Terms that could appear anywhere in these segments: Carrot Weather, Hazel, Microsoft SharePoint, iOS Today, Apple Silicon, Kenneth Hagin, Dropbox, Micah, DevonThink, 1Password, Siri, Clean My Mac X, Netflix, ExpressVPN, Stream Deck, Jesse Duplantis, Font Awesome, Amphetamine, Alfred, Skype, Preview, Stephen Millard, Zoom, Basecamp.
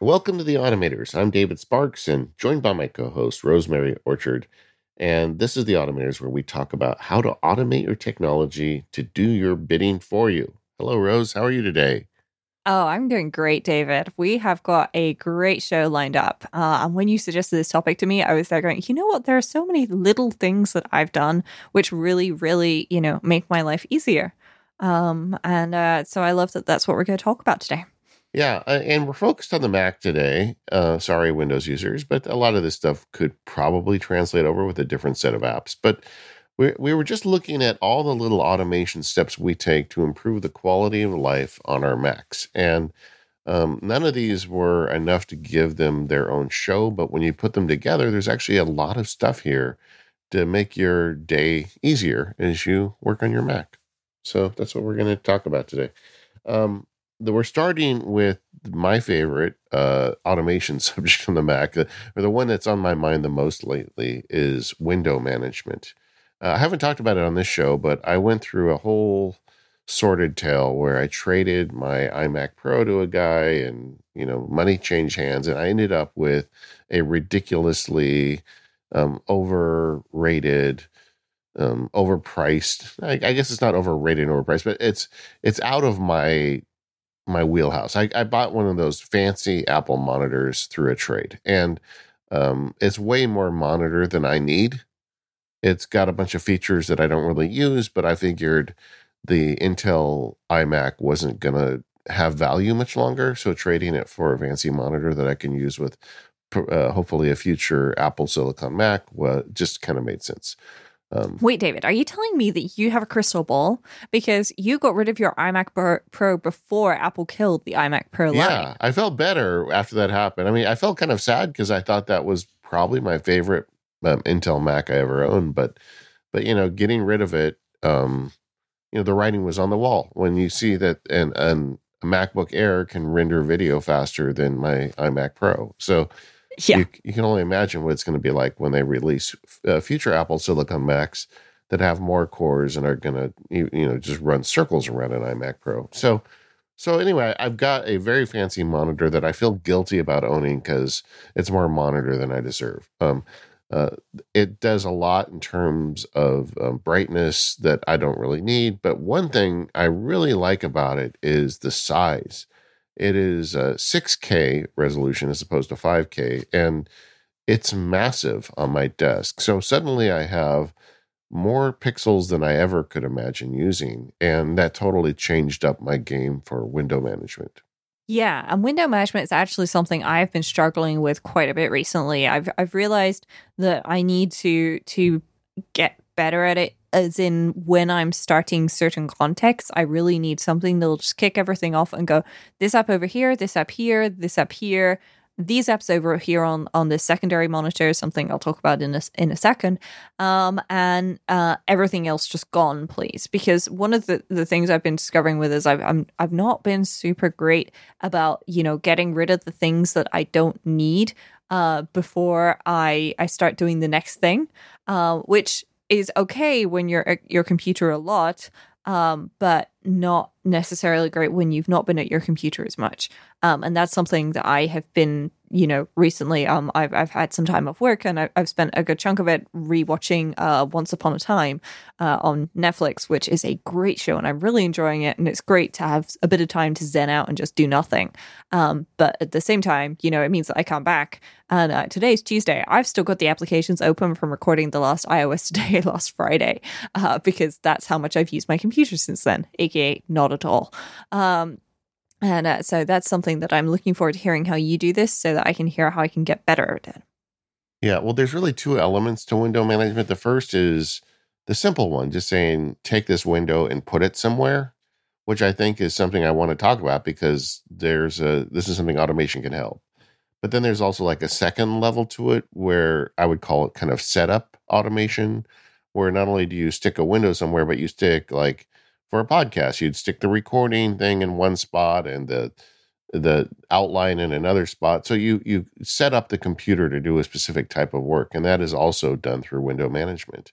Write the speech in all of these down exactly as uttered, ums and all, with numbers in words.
Welcome to The Automators. I'm David Sparks and joined by my co-host, Rosemary Orchard. And this is The Automators, where we talk about how to automate your technology to do your bidding for you. Hello, Rose. How are you today? Oh, I'm doing great, David. We have got a great show lined up. Uh, and when you suggested this topic to me, I was there going, you know what? There are so many little things that I've done which really, really, you know, make my life easier. Um, and uh, so I love that that's what we're going to talk about today. Yeah, and we're focused on the Mac today. Uh, sorry, Windows users, but a lot of this stuff could probably translate over with a different set of apps. But we we were just looking at all the little automation steps we take to improve the quality of life on our Macs. And um, none of these were enough to give them their own show. But when you put them together, there's actually a lot of stuff here to make your day easier as you work on your Mac. So that's what we're going to talk about today. Um We're starting with my favorite uh, automation subject on the Mac, or the one that's on my mind the most lately, is window management. Uh, I haven't talked about it on this show, but I went through a whole sordid tale where I traded my iMac Pro to a guy, and you know, money changed hands, and I ended up with a ridiculously um, overrated. Um, overpriced. I, I guess it's not overrated and overpriced, but it's it's out of my my wheelhouse. I, I bought one of those fancy Apple monitors through a trade, and um, it's way more monitor than I need. It's got a bunch of features that I don't really use, but I figured the Intel iMac wasn't going to have value much longer, so trading it for a fancy monitor that I can use with uh, hopefully a future Apple Silicon Mac well, just kind of made sense. Um, Wait, David, are you telling me that you have a crystal ball because you got rid of your iMac Pro before Apple killed the iMac Pro line? Yeah, I felt better after that happened. I mean, I felt kind of sad because I thought that was probably my favorite um, Intel Mac I ever owned. But, but you know, getting rid of it, um, you know, the writing was on the wall. When you see that an, an a MacBook Air can render video faster than my iMac Pro, so. Yeah. You, you can only imagine what it's going to be like when they release uh, future Apple Silicon Macs that have more cores and are going to, you, you know, just run circles around an iMac Pro. So, so anyway, I've got a very fancy monitor that I feel guilty about owning because it's more monitor than I deserve. Um, uh, it does a lot in terms of um, brightness that I don't really need. But one thing I really like about it is the size. It is a six K resolution as opposed to five K, and it's massive on my desk. So suddenly I have more pixels than I ever could imagine using, and that totally changed up my game for window management. Yeah, and window management is actually something I've been struggling with quite a bit recently. I've I've realized that I need to to get better at it. As in, when I'm starting certain contexts, I really need something that'll just kick everything off and go, this app over here, this app here, this app here, these apps over here on on the secondary monitor, something I'll talk about in a, in a second, um, and uh, everything else just gone, please. Because one of the, the things I've been discovering with is I've I'm, I've not been super great about, you know, getting rid of the things that I don't need uh, before I, I start doing the next thing, uh, which is okay when you're at your computer a lot, um, but not necessarily great when you've not been at your computer as much. Um, and that's something that I have been, you know, recently. Um, I've I've had some time off work, and I, I've spent a good chunk of it rewatching uh, Once Upon a Time uh, on Netflix, which is a great show, and I'm really enjoying it. And it's great to have a bit of time to zen out and just do nothing. Um, but at the same time, you know, it means that I come back, and uh, today's Tuesday. I've still got the applications open from recording the last iOS Today last Friday, uh, because that's how much I've used my computer since then, aka not at all. Um, And uh, so that's something that I'm looking forward to hearing how you do this so that I can hear how I can get better at it. Yeah, well, there's really two elements to window management. The first is the simple one, just saying, take this window and put it somewhere, which I think is something I want to talk about because there's a this is something automation can help. But then there's also like a second level to it where I would call it kind of setup automation, where not only do you stick a window somewhere, but you stick like, for a podcast, you'd stick the recording thing in one spot and the the outline in another spot. So you you set up the computer to do a specific type of work, and that is also done through window management.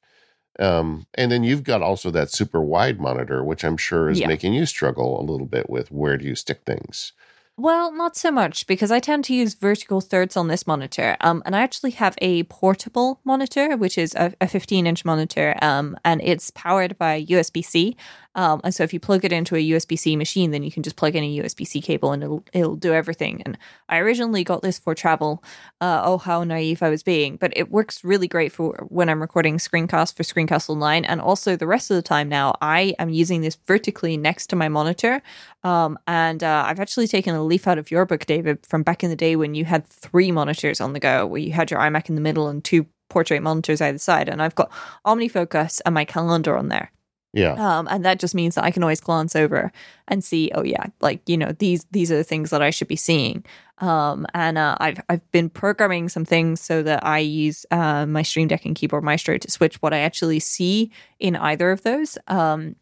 Um, and then you've got also that super wide monitor, which I'm sure is yeah. making you struggle a little bit with where do you stick things. Well, not so much, because I tend to use vertical thirds on this monitor. Um, and I actually have a portable monitor, which is a fifteen-inch monitor, um, and it's powered by U S B C. Um, and so if you plug it into a U S B C machine, then you can just plug in a U S B C cable and it'll, it'll do everything. And I originally got this for travel. Uh, oh, how naive I was being. But it works really great for when I'm recording Screencast for Screencast Online. And also the rest of the time now, I am using this vertically next to my monitor. Um, and uh, I've actually taken a leaf out of your book, David, from back in the day when you had three monitors on the go, where you had your iMac in the middle and two portrait monitors either side. And I've got OmniFocus and my calendar on there. Yeah. Um, and that just means that I can always glance over and see, oh yeah, like, you know, these these are the things that I should be seeing. Um, and uh, I've I've been programming some things so that I use uh, my Stream Deck and Keyboard Maestro to switch what I actually see in either of those. Um,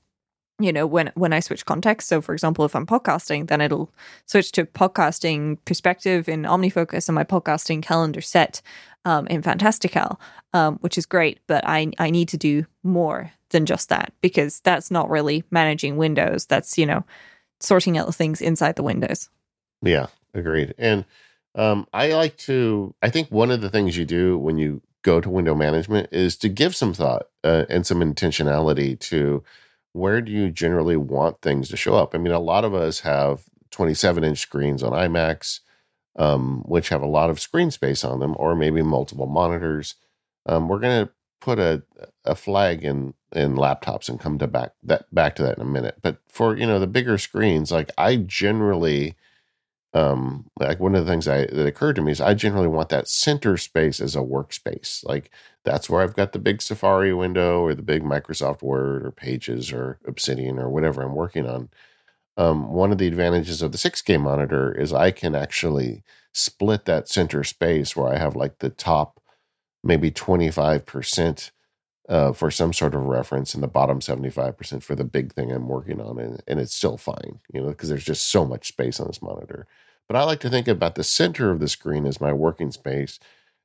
you know, when when I switch context. So, for example, if I'm podcasting, then it'll switch to podcasting perspective in OmniFocus and my podcasting calendar set um, in Fantastical, um, which is great. But I I need to do more than just that, because that's not really managing windows. That's, you know, sorting out the things inside the windows. Yeah, agreed. And um, I like to, I think one of the things you do when you go to window management is to give some thought uh, and some intentionality to where do you generally want things to show up. I mean, a lot of us have twenty-seven inch screens on iMacs, um, which have a lot of screen space on them, or maybe multiple monitors. Um, we're going to put a a flag in in laptops and come to back that back to that in a minute. But for, you know, the bigger screens, like I generally um like one of the things I that occurred to me is I generally want that center space as a workspace. Like that's where I've got the big Safari window or the big Microsoft Word or Pages or Obsidian or whatever I'm working on. Um, one of the advantages of the six K monitor is I can actually split that center space where I have like the top maybe twenty-five percent uh, for some sort of reference and the bottom seventy-five percent for the big thing I'm working on. And, and it's still fine, you know, because there's just so much space on this monitor. But I like to think about the center of the screen as my working space.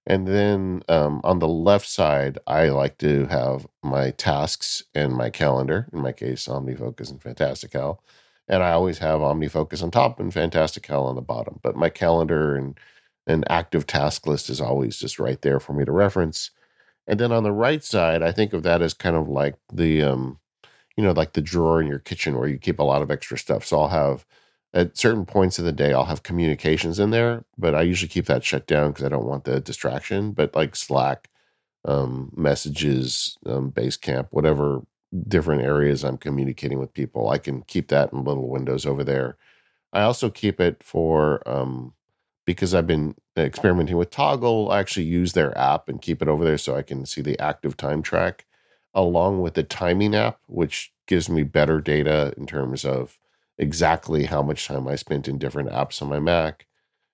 And then um, on the left side, I like to have my tasks and my calendar, in my case, OmniFocus and Fantastical. And I always have OmniFocus on top and Fantastical on the bottom. But my calendar and an active task list is always just right there for me to reference. And then on the right side, I think of that as kind of like the, um, you know, like the drawer in your kitchen where you keep a lot of extra stuff. So I'll have, at certain points of the day, I'll have communications in there, but I usually keep that shut down because I don't want the distraction. But like Slack, um, messages, um, Basecamp, whatever different areas I'm communicating with people, I can keep that in little windows over there. I also keep it for... Um, because I've been experimenting with Toggle, I actually use their app and keep it over there so I can see the active time track along with the timing app, which gives me better data in terms of exactly how much time I spent in different apps on my Mac.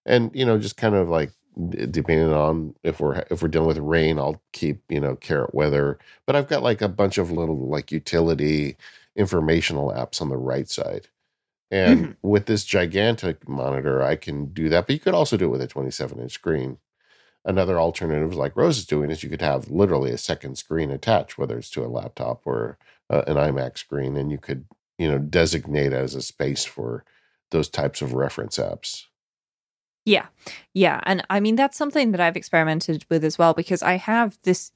And, you know, just kind of like depending on if we're, if we're dealing with rain, I'll keep, you know, carrot weather, but I've got like a bunch of little like utility informational apps on the right side. And mm-hmm. with this gigantic monitor, I can do that. But you could also do it with a twenty-seven inch screen. Another alternative, like Rose is doing, is you could have literally a second screen attached, whether it's to a laptop or uh, an iMac screen, and you could, you know, designate as a space for those types of reference apps. Yeah, yeah. And I mean, that's something that I've experimented with as well, because I have this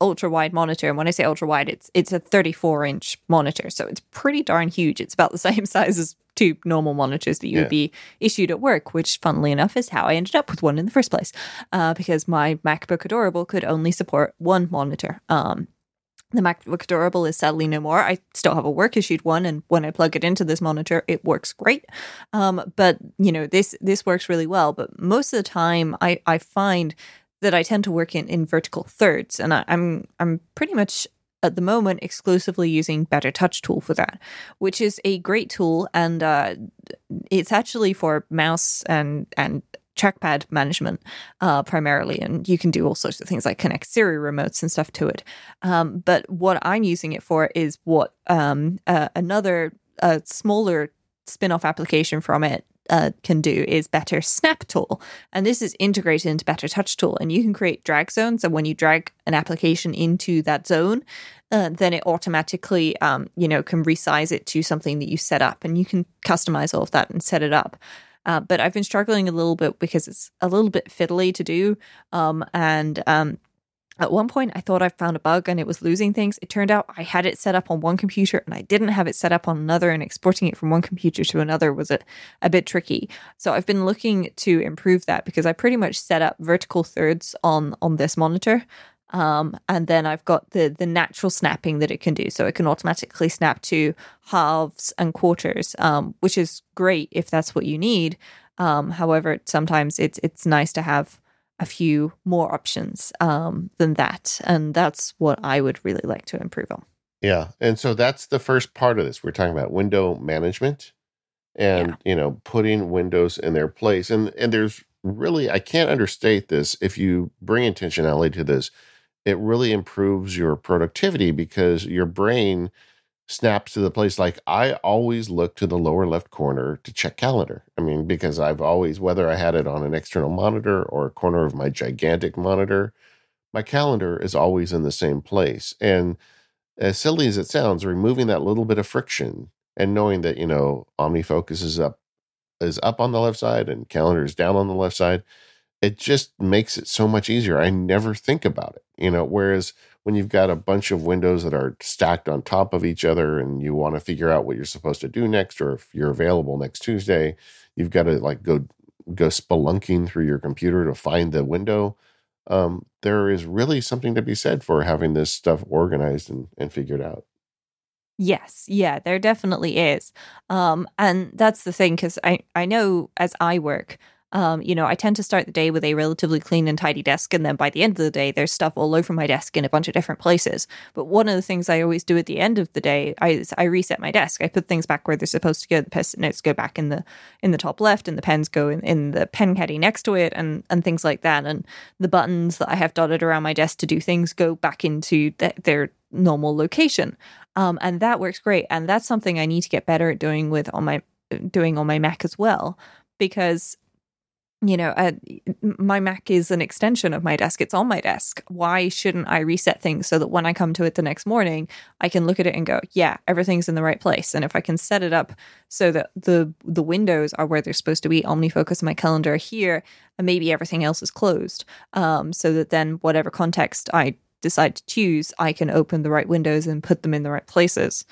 ultra-wide monitor. And when I say ultra-wide, it's it's a thirty-four inch monitor. So it's pretty darn huge. It's about the same size as two normal monitors that you yeah. would be issued at work, which, funnily enough, is how I ended up with one in the first place, uh, because my MacBook Adorable could only support one monitor. Um, the MacBook Adorable is sadly no more. I still have a work-issued one, and when I plug it into this monitor, it works great. Um, but, you know, this this works really well. But most of the time, I, I find that I tend to work in, in vertical thirds, and I, I'm I'm pretty much... at the moment, exclusively using BetterTouchTool for that, which is a great tool, and uh, it's actually for mouse and and trackpad management uh, primarily, and you can do all sorts of things like connect Siri remotes and stuff to it. Um, but what I'm using it for is what um, uh, another uh, smaller spin-off application from it Uh, can do is Better Snap Tool, and this is integrated into Better Touch Tool, and you can create drag zones. And when you drag an application into that zone, uh, then it automatically, um, you know, can resize it to something that you set up, and you can customize all of that and set it up. Uh, but I've been struggling a little bit because it's a little bit fiddly to do. Um, and um, at one point, I thought I found a bug and it was losing things. It turned out I had it set up on one computer and I didn't have it set up on another, and exporting it from one computer to another was a, a bit tricky. So I've been looking to improve that, because I pretty much set up vertical thirds on, on this monitor. Um, and then I've got the the natural snapping that it can do. So it can automatically snap to halves and quarters, um, which is great if that's what you need. Um, however, sometimes it's it's nice to have a few more options um, than that. And that's what I would really like to improve on. Yeah. And so that's the first part of this. We're talking about window management and, yeah. you know, putting windows in their place. And and there's really, I can't understate this. If you bring intentionality to this, it really improves your productivity, because your brain snaps to the place. Like, I always look to the lower left corner to check calendar. I mean, because I've always, whether I had it on an external monitor or a corner of my gigantic monitor, my calendar is always in the same place. And as silly as it sounds, removing that little bit of friction and knowing that, you know, OmniFocus is up, is up on the left side and calendar is down on the left side, it just makes it so much easier. I never think about it, you know, whereas when you've got a bunch of windows that are stacked on top of each other and you want to figure out what you're supposed to do next, or if you're available next Tuesday, you've got to like go, go spelunking through your computer to find the window. Um, there is really something to be said for having this stuff organized and, and figured out. Yes. Yeah, there definitely is. Um, and that's the thing, because I, I know as I work, Um, you know, I tend to start the day with a relatively clean and tidy desk, and then by the end of the day, there's stuff all over my desk in a bunch of different places. But one of the things I always do at the end of the day, I, is I reset my desk. I put things back where they're supposed to go. The post-it notes go back in the in the top left, and the pens go in, in the pen caddy next to it, and, and things like that. And the buttons that I have dotted around my desk to do things go back into th- their normal location. Um, and that works great. And that's something I need to get better at doing with on my doing on my Mac as well, because you know, uh, my Mac is an extension of my desk. It's on my desk. Why shouldn't I reset things so that when I come to it the next morning, I can look at it and go, yeah, everything's in the right place. And if I can set it up so that the the windows are where they're supposed to be, OmniFocus and my calendar are here, and maybe everything else is closed, um, so that then whatever context I decide to choose, I can open the right windows and put them in the right places,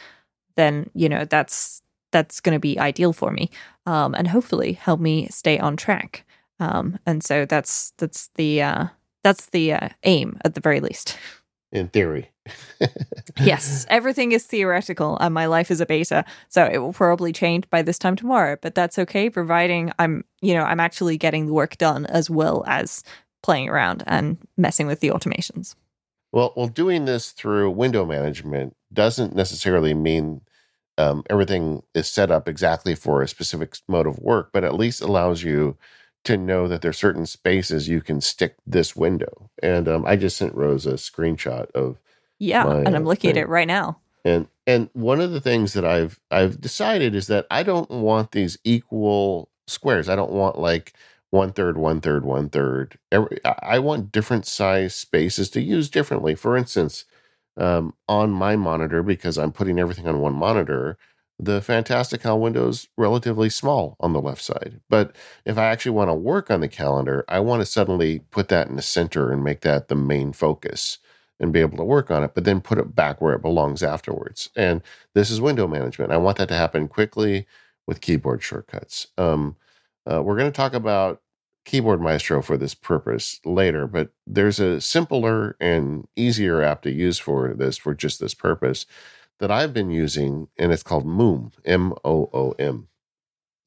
then, you know, that's, that's going to be ideal for me, um, and hopefully help me stay on track. Um, and so that's that's the uh, that's the uh, aim, at the very least. In theory. Yes, everything is theoretical, and my life is a beta, so it will probably change by this time tomorrow. But that's okay, providing I'm you know I'm actually getting the work done as well as playing around and messing with the automations. Well, well, doing this through window management doesn't necessarily mean um, everything is set up exactly for a specific mode of work, but at least allows you to know that there's certain spaces you can stick this window. And um, I just sent Rose a screenshot of yeah, my, and I'm uh, looking thing. at it right now. And and one of the things that I've I've decided is that I don't want these equal squares. I don't want like one third, one third, one third. Every, I want different size spaces to use differently. For instance, um, on my monitor, because I'm putting everything on one monitor, the Fantastical window's relatively small on the left side. But if I actually want to work on the calendar, I want to suddenly put that in the center and make that the main focus and be able to work on it, but then put it back where it belongs afterwards. And this is window management. I want that to happen quickly with keyboard shortcuts. Um, uh, we're going to talk about Keyboard Maestro for this purpose later, but there's a simpler and easier app to use for this, for just this purpose, that I've been using, and it's called Moom, M O O M.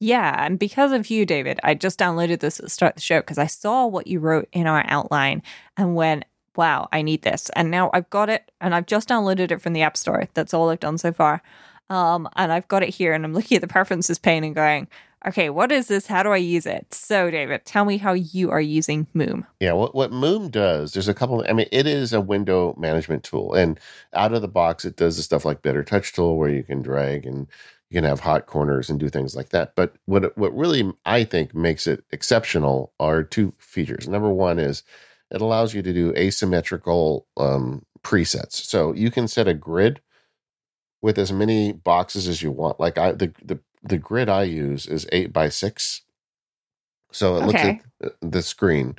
Yeah, and because of you, David, I just downloaded this at the start of the show because I saw what you wrote in our outline and went, wow, I need this. And now I've got it, and I've just downloaded it from the App Store. That's all I've done so far. Um, and I've got it here, and I'm looking at the preferences pane and going, okay, what is this? How do I use it? So, David, tell me how you are using Moom. Yeah, what, what Moom does, there's a couple of, I mean, it is a window management tool. And out of the box, it does the stuff like BetterTouchTool, where you can drag and you can have hot corners and do things like that. But what, what really, I think, makes it exceptional are two features. Number one is it allows you to do asymmetrical um, presets. So you can set a grid with as many boxes as you want. Like I, the the The grid I use is eight by six, So it okay. looks at the screen,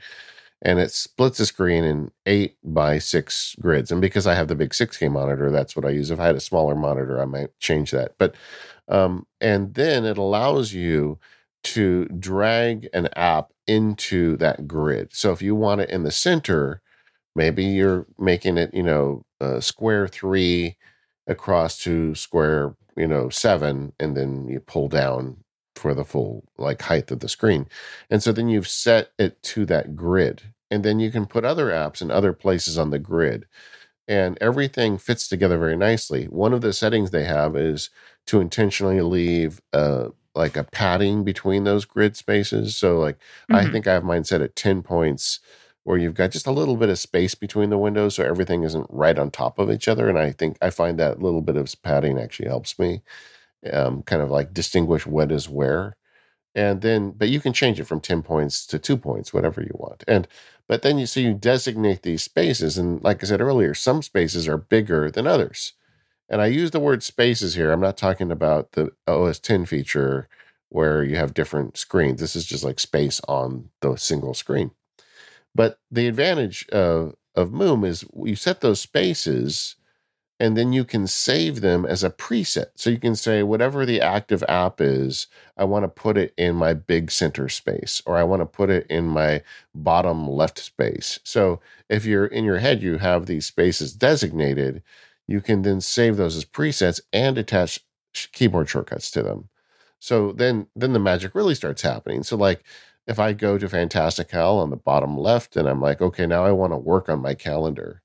and it splits the screen in eight by six grids. And because I have the big six K monitor, that's what I use. If I had a smaller monitor, I might change that. But um, and then it allows you to drag an app into that grid. So if you want it in the center, maybe you're making it, you know, uh, square three across to square, you know, seven, and then you pull down for the full like height of the screen. And so then you've set it to that grid, and then you can put other apps in other places on the grid, and everything fits together very nicely. One of the settings they have is to intentionally leave a, like a padding between those grid spaces. So like, mm-hmm. I think I have mine set at ten points where you've got just a little bit of space between the windows. So everything isn't right on top of each other. And I think I find that little bit of padding actually helps me Um, kind of like distinguish what is where, and then but you can change it from ten points to two points, whatever you want. And but then you so you designate these spaces, and like I said earlier, some spaces are bigger than others. And I use the word spaces here. I'm not talking about the O S ten feature where you have different screens. This is just like space on the single screen. But the advantage of of Moom is you set those spaces, and then you can save them as a preset. So you can say, whatever the active app is, I want to put it in my big center space, or I want to put it in my bottom left space. So if you're in your head, you have these spaces designated, you can then save those as presets and attach keyboard shortcuts to them. So then, then the magic really starts happening. So like, if I go to Fantastical on the bottom left, and I'm like, okay, now I want to work on my calendar.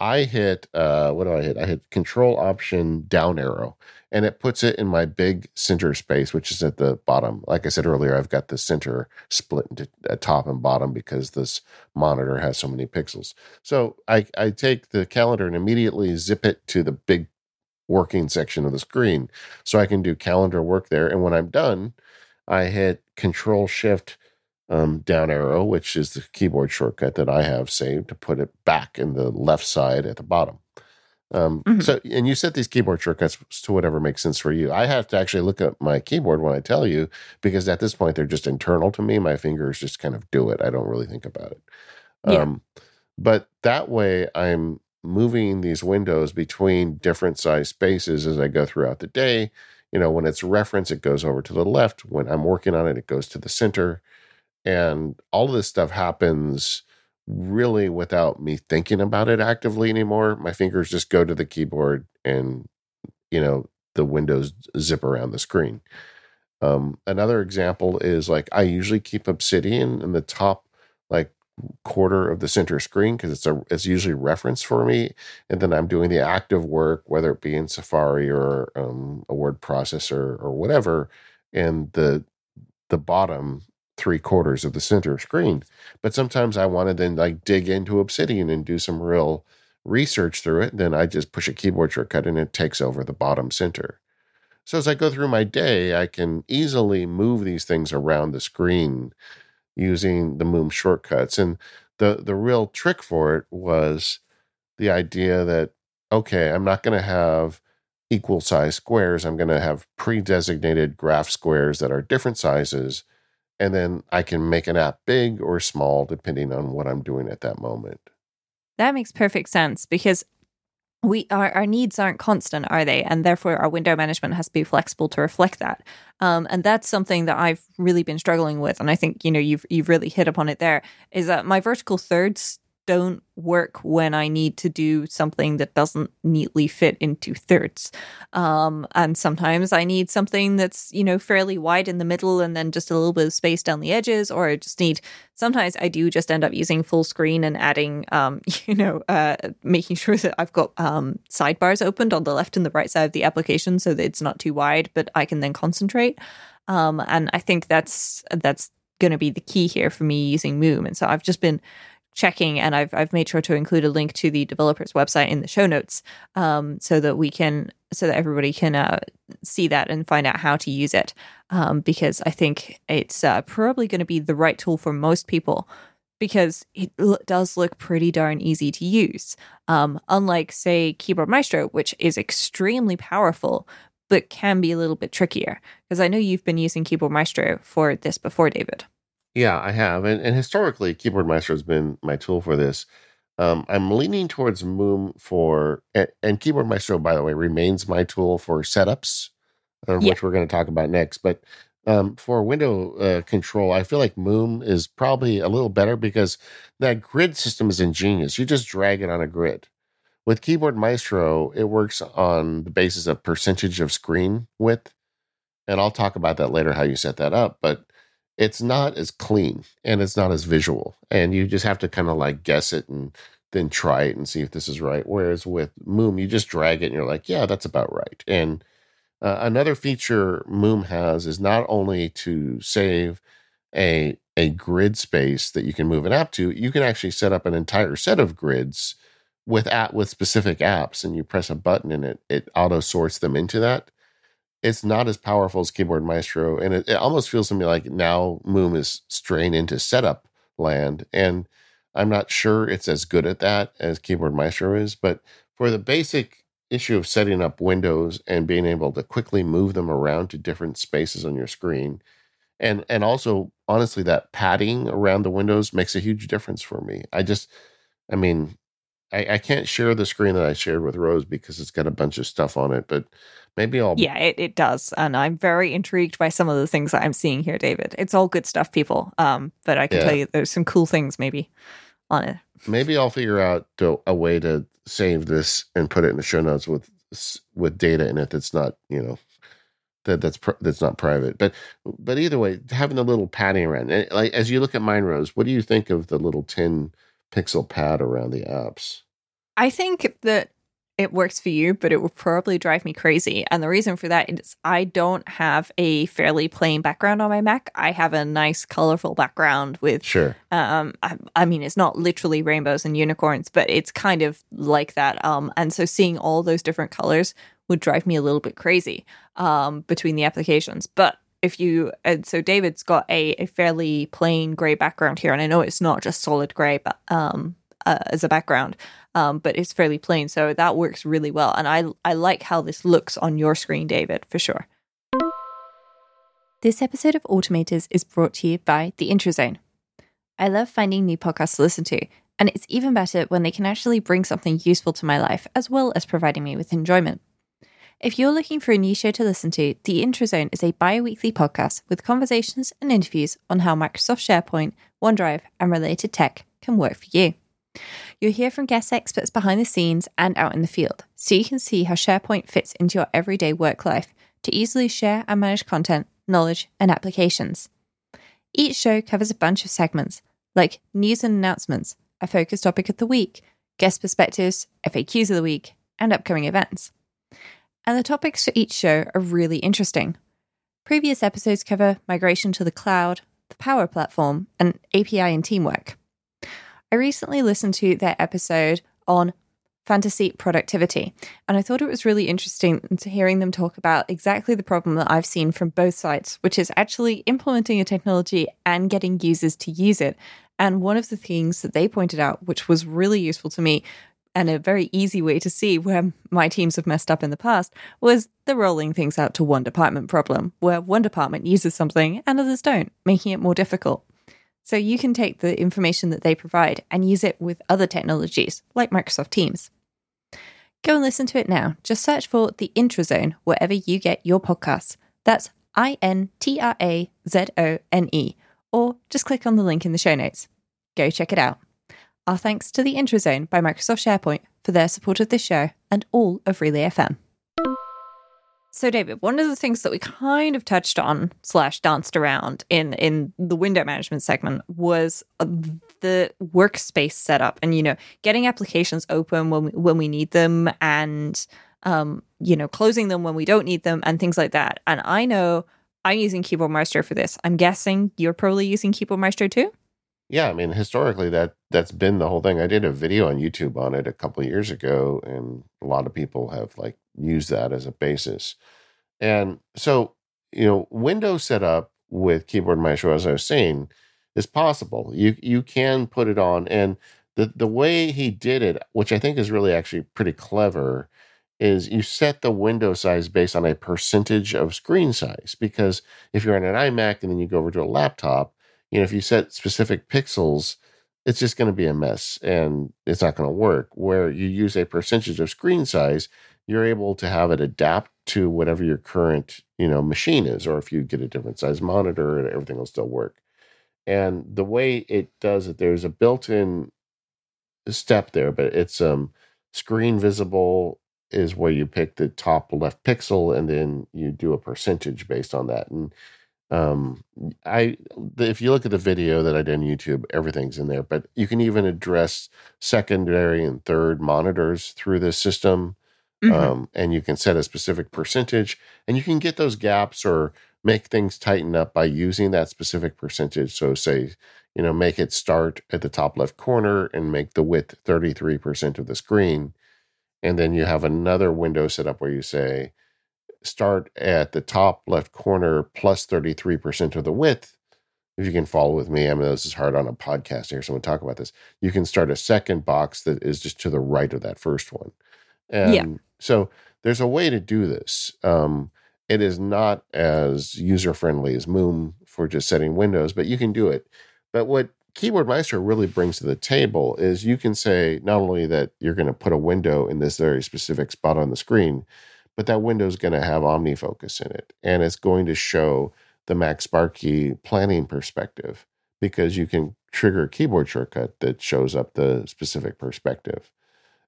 I hit, uh, what do I hit? I hit Control Option down arrow, and it puts it in my big center space, which is at the bottom. Like I said earlier, I've got the center split into top and bottom because this monitor has so many pixels. So I, I take the calendar and immediately zip it to the big working section of the screen, so I can do calendar work there. And when I'm done, I hit Control Shift Um, down arrow, which is the keyboard shortcut that I have saved, to put it back in the left side at the bottom. Um, mm-hmm. So, and you set these keyboard shortcuts to whatever makes sense for you. I have to actually look at my keyboard when I tell you, because at this point they're just internal to me. My fingers just kind of do it. I don't really think about it. Yeah. Um, but that way I'm moving these windows between different size spaces as I go throughout the day. You know, when it's reference, it goes over to the left. When I'm working on it, it goes to the center. And all of this stuff happens really without me thinking about it actively anymore. My fingers just go to the keyboard, and, you know, the windows zip around the screen. Um, another example is like, I usually keep Obsidian in the top like quarter of the center screen because it's a it's usually reference for me. And then I'm doing the active work, whether it be in Safari or um, a word processor or whatever, and the the bottom three quarters of the center screen. But sometimes I want to then like dig into Obsidian and do some real research through it. Then I just push a keyboard shortcut and it takes over the bottom center. So as I go through my day, I can easily move these things around the screen using the Moom shortcuts. And the, the real trick for it was the idea that, okay, I'm not going to have equal size squares. I'm going to have pre-designated graph squares that are different sizes. And then I can make an app big or small, depending on what I'm doing at that moment. That makes perfect sense, because we our, our needs aren't constant, are they? And therefore, our window management has to be flexible to reflect that. Um, and that's something that I've really been struggling with. And I think, you know, you've you've really hit upon it there, is that my vertical thirds don't work when I need to do something that doesn't neatly fit into thirds. Um, and sometimes I need something that's, you know, fairly wide in the middle and then just a little bit of space down the edges, or I just need, sometimes I do just end up using full screen and adding, um, you know, uh, making sure that I've got um, sidebars opened on the left and the right side of the application so that it's not too wide, but I can then concentrate. Um, and I think that's, that's going to be the key here for me using Moom. And so I've just been checking, and I've I've made sure to include a link to the developer's website in the show notes, um, so that we can so that everybody can uh, see that and find out how to use it, um, because I think it's uh, probably going to be the right tool for most people, because it l- does look pretty darn easy to use. Um, unlike say Keyboard Maestro, which is extremely powerful but can be a little bit trickier, because I know you've been using Keyboard Maestro for this before, David. Yeah, I have. And, and historically, Keyboard Maestro has been my tool for this. Um, I'm leaning towards Moom for, and, and Keyboard Maestro, by the way, remains my tool for setups, uh, yeah. which we're going to talk about next. But um, for window uh, control, I feel like Moom is probably a little better because that grid system is ingenious. You just drag it on a grid. With Keyboard Maestro, it works on the basis of percentage of screen width. And I'll talk about that later, how you set that up. But it's not as clean and it's not as visual. And you just have to kind of like guess it and then try it and see if this is right. Whereas with Moom, you just drag it and you're like, yeah, that's about right. And uh, another feature Moom has is not only to save a, a grid space that you can move an app to, you can actually set up an entire set of grids with app, with specific apps, and you press a button and it, it auto sorts them into that. It's not as powerful as Keyboard Maestro, and it, it almost feels to me like now Moom is straying into setup land, and I'm not sure it's as good at that as Keyboard Maestro is, but for the basic issue of setting up windows and being able to quickly move them around to different spaces on your screen, and and also, honestly, that padding around the windows makes a huge difference for me. I just, I mean... I, I can't share the screen that I shared with Rose because it's got a bunch of stuff on it, but maybe I'll... Yeah, it, it does. And I'm very intrigued by some of the things that I'm seeing here, David. It's all good stuff, people. Um, but I can yeah. tell you there's some cool things maybe on it. Maybe I'll figure out to, a way to save this and put it in the show notes with with data in it that's not, you know, that that's pr- that's not private. But but either way, having a little padding around. And, like, as you look at mine, Rose, what do you think of the little tin... pixel pad around the apps? I think that it works for you, but it will probably drive me crazy. And the reason for that is I don't have a fairly plain background on my Mac. I have a nice, colorful background with... Sure. Um, I, I mean, it's not literally rainbows and unicorns, but it's kind of like that. Um, and so seeing all those different colors would drive me a little bit crazy um, between the applications. But if you, and so David's got a, a fairly plain gray background here, and I know it's not just solid gray, but um, uh, as a background, um, but it's fairly plain, so that works really well. And I, I like how this looks on your screen, David, for sure. This episode of Automators is brought to you by the Intrazone. I love finding new podcasts to listen to, and it's even better when they can actually bring something useful to my life, as well as providing me with enjoyment. If you're looking for a new show to listen to, The Intrazone is a bi-weekly podcast with conversations and interviews on how Microsoft SharePoint, OneDrive, and related tech can work for you. You'll hear from guest experts behind the scenes and out in the field, so you can see how SharePoint fits into your everyday work life to easily share and manage content, knowledge, and applications. Each show covers a bunch of segments, like news and announcements, a focus topic of the week, guest perspectives, F A Qs of the week, and upcoming events. And the topics for each show are really interesting. Previous episodes cover migration to the cloud, the Power Platform, and A P I and teamwork. I recently listened to their episode on fantasy productivity, and I thought it was really interesting to hearing them talk about exactly the problem that I've seen from both sides, which is actually implementing a technology and getting users to use it. And one of the things that they pointed out, which was really useful to me, and a very easy way to see where my teams have messed up in the past, was the rolling things out to one department problem, where one department uses something and others don't, making it more difficult. So you can take the information that they provide and use it with other technologies, like Microsoft Teams. Go and listen to it now. Just search for The Intrazone wherever you get your podcasts. That's I N T R A Z O N E, or just click on the link in the show notes. Go check it out. Our thanks to the Intrazone by Microsoft SharePoint for their support of this show and all of Relay F M. So, David, one of the things that we kind of touched on slash danced around in, in the window management segment was the workspace setup and, you know, getting applications open when we, when we need them and, um, you know, closing them when we don't need them and things like that. And I know I'm using Keyboard Maestro for this. I'm guessing you're probably using Keyboard Maestro too? Yeah, I mean, historically, that, that's been the whole thing. I did a video on YouTube on it a couple of years ago, and a lot of people have, like, used that as a basis. And so, you know, window setup with Keyboard Maestro, as I was saying, is possible. You you can put it on. And the, the way he did it, which I think is really actually pretty clever, is you set the window size based on a percentage of screen size. Because if you're on an iMac and then you go over to a laptop, you know, if you set specific pixels, it's just going to be a mess and it's not going to work. Where you use a percentage of screen size, you're able to have it adapt to whatever your current, you know, machine is, or if you get a different size monitor, and everything will still work. And the way it does it, there's a built-in step there, but it's um screen visible is where you pick the top left pixel, and then you do a percentage based on that. And um, I, if you look at the video that I did on YouTube, everything's in there, but you can even address secondary and third monitors through this system. Mm-hmm. Um, and you can set a specific percentage, and you can get those gaps or make things tighten up by using that specific percentage. So say, you know, make it start at the top left corner and make the width thirty-three percent of the screen. And then you have another window set up where you say, start at the top left corner plus thirty-three percent of the width. If you can follow with me, I mean, this is hard on a podcast to hear someone talk about this. You can start a second box that is just to the right of that first one. And yeah. So there's a way to do this. Um, it is not as user-friendly as Moom for just setting windows, but you can do it. But what Keyboard Maestro really brings to the table is you can say not only that you're going to put a window in this very specific spot on the screen, but that window is going to have OmniFocus in it. And it's going to show the Mac Sparky planning perspective, because you can trigger a keyboard shortcut that shows up the specific perspective.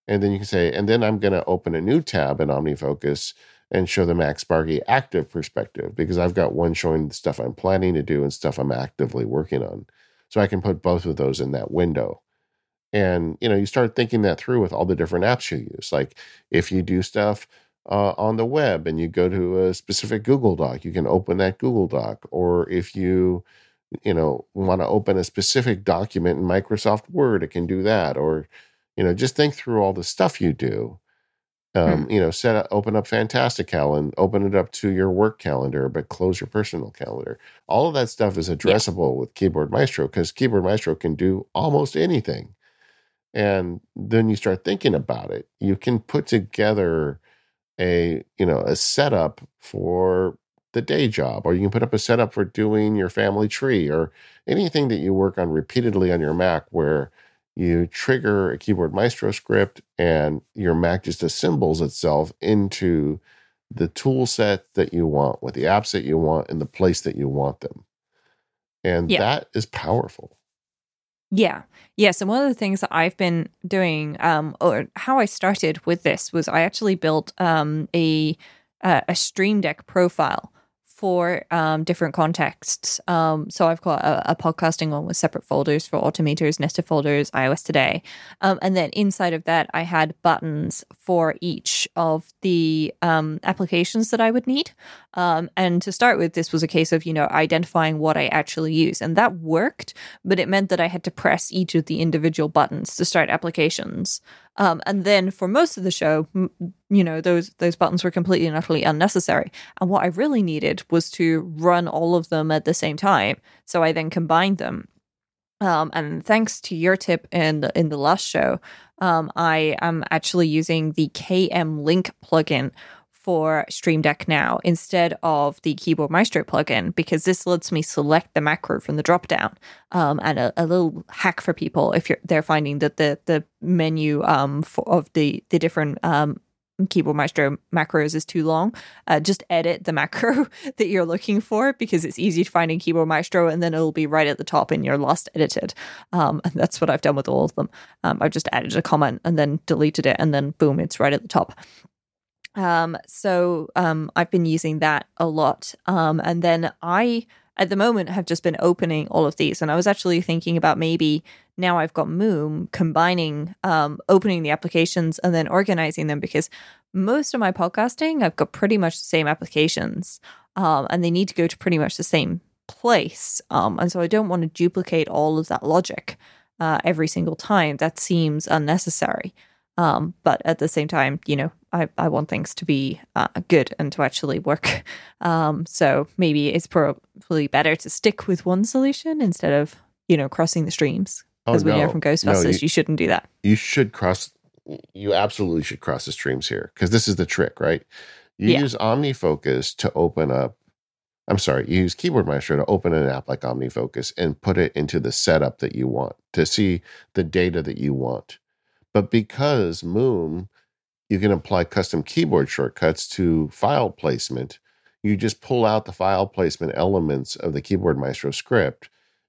And then you can say, and then I'm going to open a new tab in OmniFocus and show the Mac Sparky active perspective, because I've got one showing the stuff I'm planning to do and stuff I'm actively working on. So I can put both of those in that window. And, you know, you start thinking that through with all the different apps you use. Like if you do stuff uh, on the web and you go to a specific Google Doc, you can open that Google Doc. Or if you, you know, want to open a specific document in Microsoft Word, it can do that. Or, you know, just think through all the stuff you do. Um, hmm. You know, set up, open up Fantastical and open it up to your work calendar, but close your personal calendar. All of that stuff is addressable yeah. with Keyboard Maestro, because Keyboard Maestro can do almost anything. And then you start thinking about it. You can put together a, you know, a setup for the day job, or you can put up a setup for doing your family tree, or anything that you work on repeatedly on your Mac, where you trigger a Keyboard Maestro script and your Mac just assembles itself into the tool set that you want, with the apps that you want, and the place that you want them. And yeah. that is powerful. Yeah. Yeah. So one of the things that I've been doing, um, or how I started with this, was I actually built um, a, uh, a Stream Deck profile for um, different contexts. Um, so I've got a, a podcasting one with separate folders for Automators, nested folders, iOS Today. Um, and then inside of that, I had buttons for each of the um, applications that I would need. Um, and to start with, this was a case of, you know, identifying what I actually use. And that worked, but it meant that I had to press each of the individual buttons to start applications. Um, and then for most of the show, you know, those those buttons were completely and utterly unnecessary. And what I really needed was to run all of them at the same time. So I then combined them. Um, and thanks to your tip in the, in the last show, um, I am actually using the K M Link plugin for Stream Deck now instead of the Keyboard Maestro plugin, because this lets me select the macro from the dropdown. Um, and a, a little hack for people, if you're they're finding that the the menu um for, of the the different um Keyboard Maestro macros is too long, uh, just edit the macro that you're looking for, because it's easy to find in Keyboard Maestro, and then it'll be right at the top in your last edited. Um, and that's what I've done with all of them. Um, I've just added a comment and then deleted it, and then boom, it's right at the top. Um, so um, I've been using that a lot. Um, and then I, at the moment, have just been opening all of these. And I was actually thinking about maybe now I've got Moom, combining, um, opening the applications and then organizing them, because most of my podcasting, I've got pretty much the same applications, um, and they need to go to pretty much the same place. Um, and so I don't want to duplicate all of that logic uh, every single time. That seems unnecessary. Um, but at the same time, you know, I, I want things to be uh, good and to actually work. Um, so maybe it's probably better to stick with one solution instead of, you know, crossing the streams. Because oh, we no. know from Ghostbusters, no, you, you shouldn't do that. You should cross, you absolutely should cross the streams here, because this is the trick, right? You yeah. use OmniFocus to open up I'm sorry, you use Keyboard Maestro to open an app like OmniFocus and put it into the setup that you want to see the data that you want. But because Moom, you can apply custom keyboard shortcuts to file placement, you just pull out the file placement elements of the Keyboard Maestro script,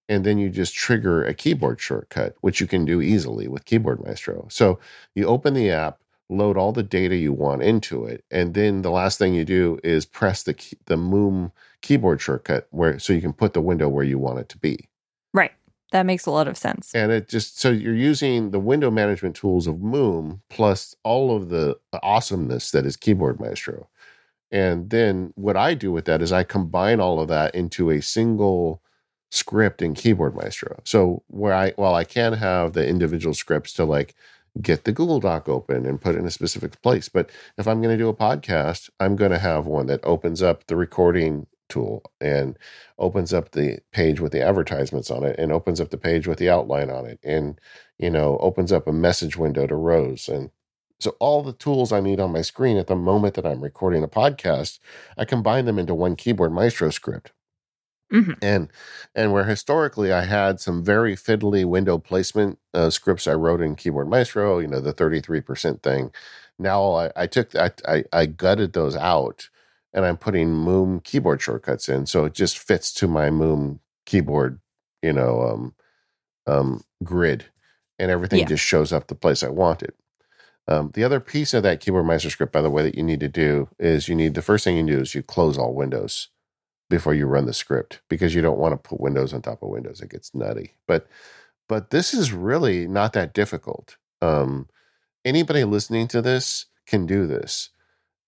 and then you just trigger a keyboard shortcut, which you can do easily with Keyboard Maestro. So you open the app, load all the data you want into it, and then the last thing you do is press the key, the Moom keyboard shortcut, where so you can put the window where you want it to be. Right. That makes a lot of sense. And it just, so you're using the window management tools of Moom plus all of the awesomeness that is Keyboard Maestro. And then what I do with that is I combine all of that into a single script in Keyboard Maestro. So where I, while I can have the individual scripts to like get the Google Doc open and put it in a specific place, but if I'm going to do a podcast, I'm going to have one that opens up the recording tool and opens up the page with the advertisements on it, and opens up the page with the outline on it, and, you know, opens up a message window to Rose. And so all the tools I need on my screen at the moment that I'm recording the podcast, I combine them into one Keyboard Maestro script. Mm-hmm. And and where historically I had some very fiddly window placement uh, scripts I wrote in Keyboard Maestro, you know, the thirty-three percent thing. Now I, I took I, I I gutted those out, and I'm putting Moom keyboard shortcuts in, so it just fits to my Moom keyboard, you know, um, um, grid, and everything yeah. just shows up the place I want it. Um, the other piece of that Keyboard Maestro script, by the way, that you need to do is you need the first thing you do is you close all windows before you run the script, because you don't want to put windows on top of windows. It gets nutty. But but this is really not that difficult. Um, anybody listening to this can do this.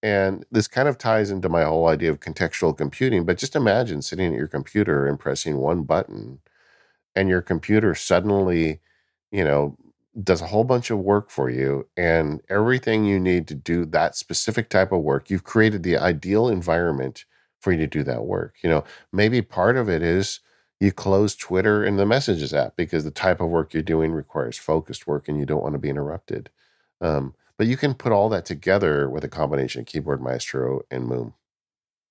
And this kind of ties into my whole idea of contextual computing. But just imagine sitting at your computer and pressing one button, and your computer suddenly, you know, does a whole bunch of work for you, and everything you need to do that specific type of work. You've created the ideal environment for you to do that work. You know, maybe part of it is you close Twitter and the Messages app because the type of work you're doing requires focused work and you don't want to be interrupted. Um, but you can put all that together with a combination of Keyboard Maestro and Moom.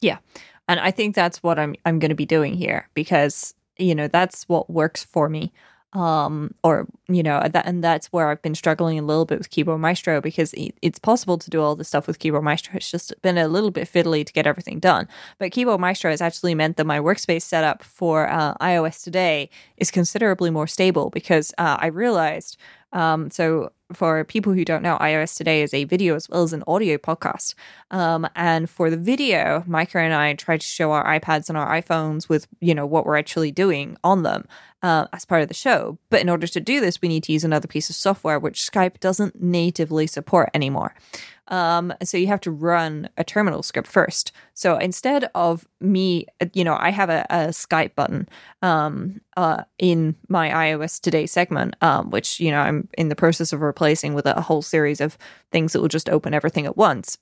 Yeah. And I think that's what I'm I'm going to be doing here, because, you know, that's what works for me. Um, or, you know, that, and that's where I've been struggling a little bit with Keyboard Maestro, because it, it's possible to do all this stuff with Keyboard Maestro. It's just been a little bit fiddly to get everything done. But Keyboard Maestro has actually meant that my workspace setup for uh, iOS Today is considerably more stable, because uh, I realized, um, so for people who don't know, iOS Today is a video as well as an audio podcast. Um, and for the video, Micah and I tried to show our iPads and our iPhones with, you know, what we're actually doing on them. Uh, as part of the show. But in order to do this, we need to use another piece of software, which Skype doesn't natively support anymore. Um, so you have to run a terminal script first. So instead of me, you know, I have a, a Skype button um, uh, in my iOS Today segment, um, which, you know, I'm in the process of replacing with a whole series of things that will just open everything at once.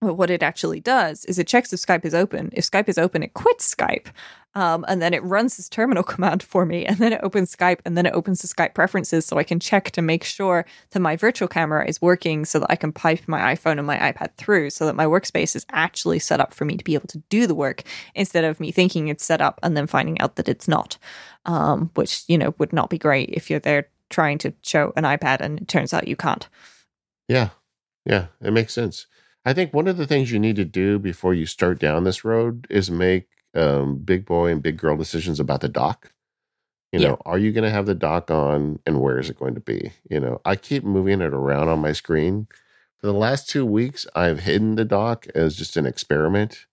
But what it actually does is it checks if Skype is open. If Skype is open, it quits Skype. Um, and then it runs this terminal command for me, and then it opens Skype, and then it opens the Skype preferences so I can check to make sure that my virtual camera is working so that I can pipe my iPhone and my iPad through so that my workspace is actually set up for me to be able to do the work, instead of me thinking it's set up and then finding out that it's not, um, which, you know, would not be great if you're there trying to show an iPad and it turns out you can't. Yeah, yeah, it makes sense. I think one of the things you need to do before you start down this road is make Um, big boy and big girl decisions about the dock. You know, yeah. Are you going to have the dock on, and where is it going to be? You know, I keep moving it around on my screen. For the last two weeks, I've hidden the dock as just an experiment.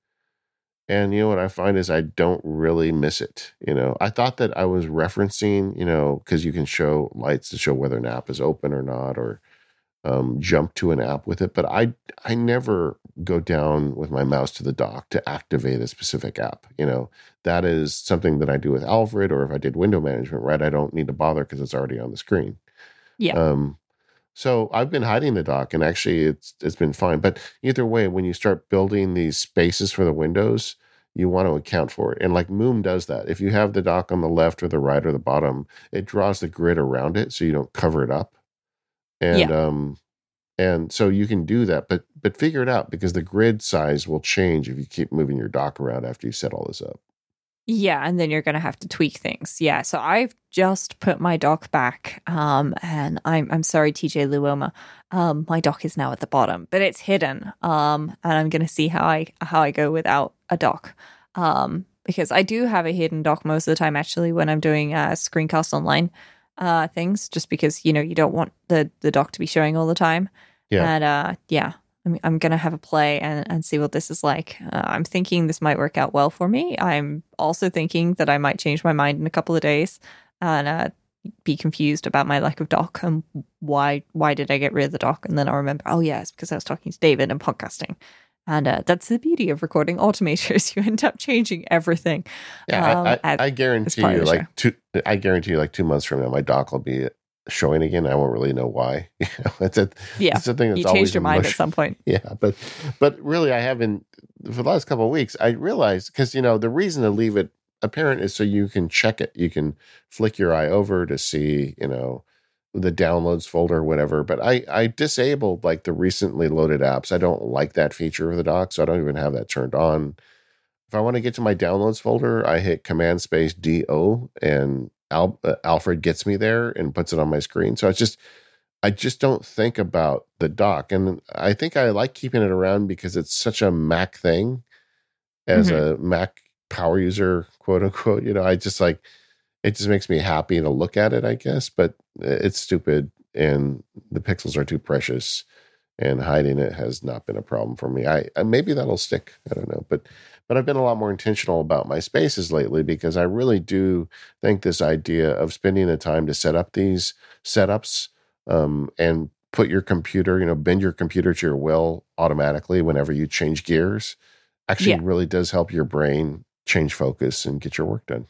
And, you know, what I find is I don't really miss it. You know, I thought that I was referencing, you know, because you can show lights to show whether an app is open or not, or um, jump to an app with it. But I, I never go down with my mouse to the dock to activate a specific app. You know, that is something that I do with Alfred, or if I did window management, right? I don't need to bother because it's already on the screen. Yeah. Um, so I've been hiding the dock, and actually it's, it's been fine. But either way, when you start building these spaces for the windows, you want to account for it. And like Moom does that. If you have the dock on the left or the right or the bottom, it draws the grid around it so you don't cover it up. And, yeah. um, And so you can do that, but but figure it out, because the grid size will change if you keep moving your dock around after you set all this up. Yeah, and then you're going to have to tweak things. Yeah, so I've just put my dock back, um, and I'm I'm sorry, T J Luoma, um, my dock is now at the bottom, but it's hidden, um, and I'm going to see how I how I go without a dock, um, because I do have a hidden dock most of the time, actually, when I'm doing uh, Screencast Online uh, things, just because, you know, you don't want the, the dock to be showing all the time. Yeah. And uh, yeah, I'm, I'm going to have a play and, and see what this is like. Uh, I'm thinking this might work out well for me. I'm also thinking that I might change my mind in a couple of days and uh, be confused about my lack of doc and why why did I get rid of the doc? And then I'll remember, oh, yeah, it's because I was talking to David and podcasting. And uh, that's the beauty of recording Automators. You end up changing everything. Yeah, um, I, I, I guarantee you, like two, I guarantee you, like two months from now, my doc will be showing again. I won't really know why. that's a, yeah, that's the thing that's you always changed your emotional. Mind at some point. Yeah, but but really, I haven't for the last couple of weeks. I realized, because you know the reason to leave it apparent is so you can check it. You can flick your eye over to see, you know, the downloads folder or whatever. But I I disabled like the recently loaded apps. I don't like that feature of the dock, so I don't even have that turned on. If I want to get to my downloads folder, I hit Command Space D O and Al, uh, Alfred gets me there and puts it on my screen. So it's just, I just don't think about the dock. And I think I like keeping it around because it's such a Mac thing as mm-hmm. a Mac power user, quote unquote. You know, I just like, it just makes me happy to look at it, I guess, but it's stupid and the pixels are too precious and hiding it has not been a problem for me. I, I maybe that'll stick. I don't know, but But I've been a lot more intentional about my spaces lately, because I really do think this idea of spending the time to set up these setups um, and put your computer, you know, bend your computer to your will automatically whenever you change gears actually yeah. really does help your brain change focus and get your work done.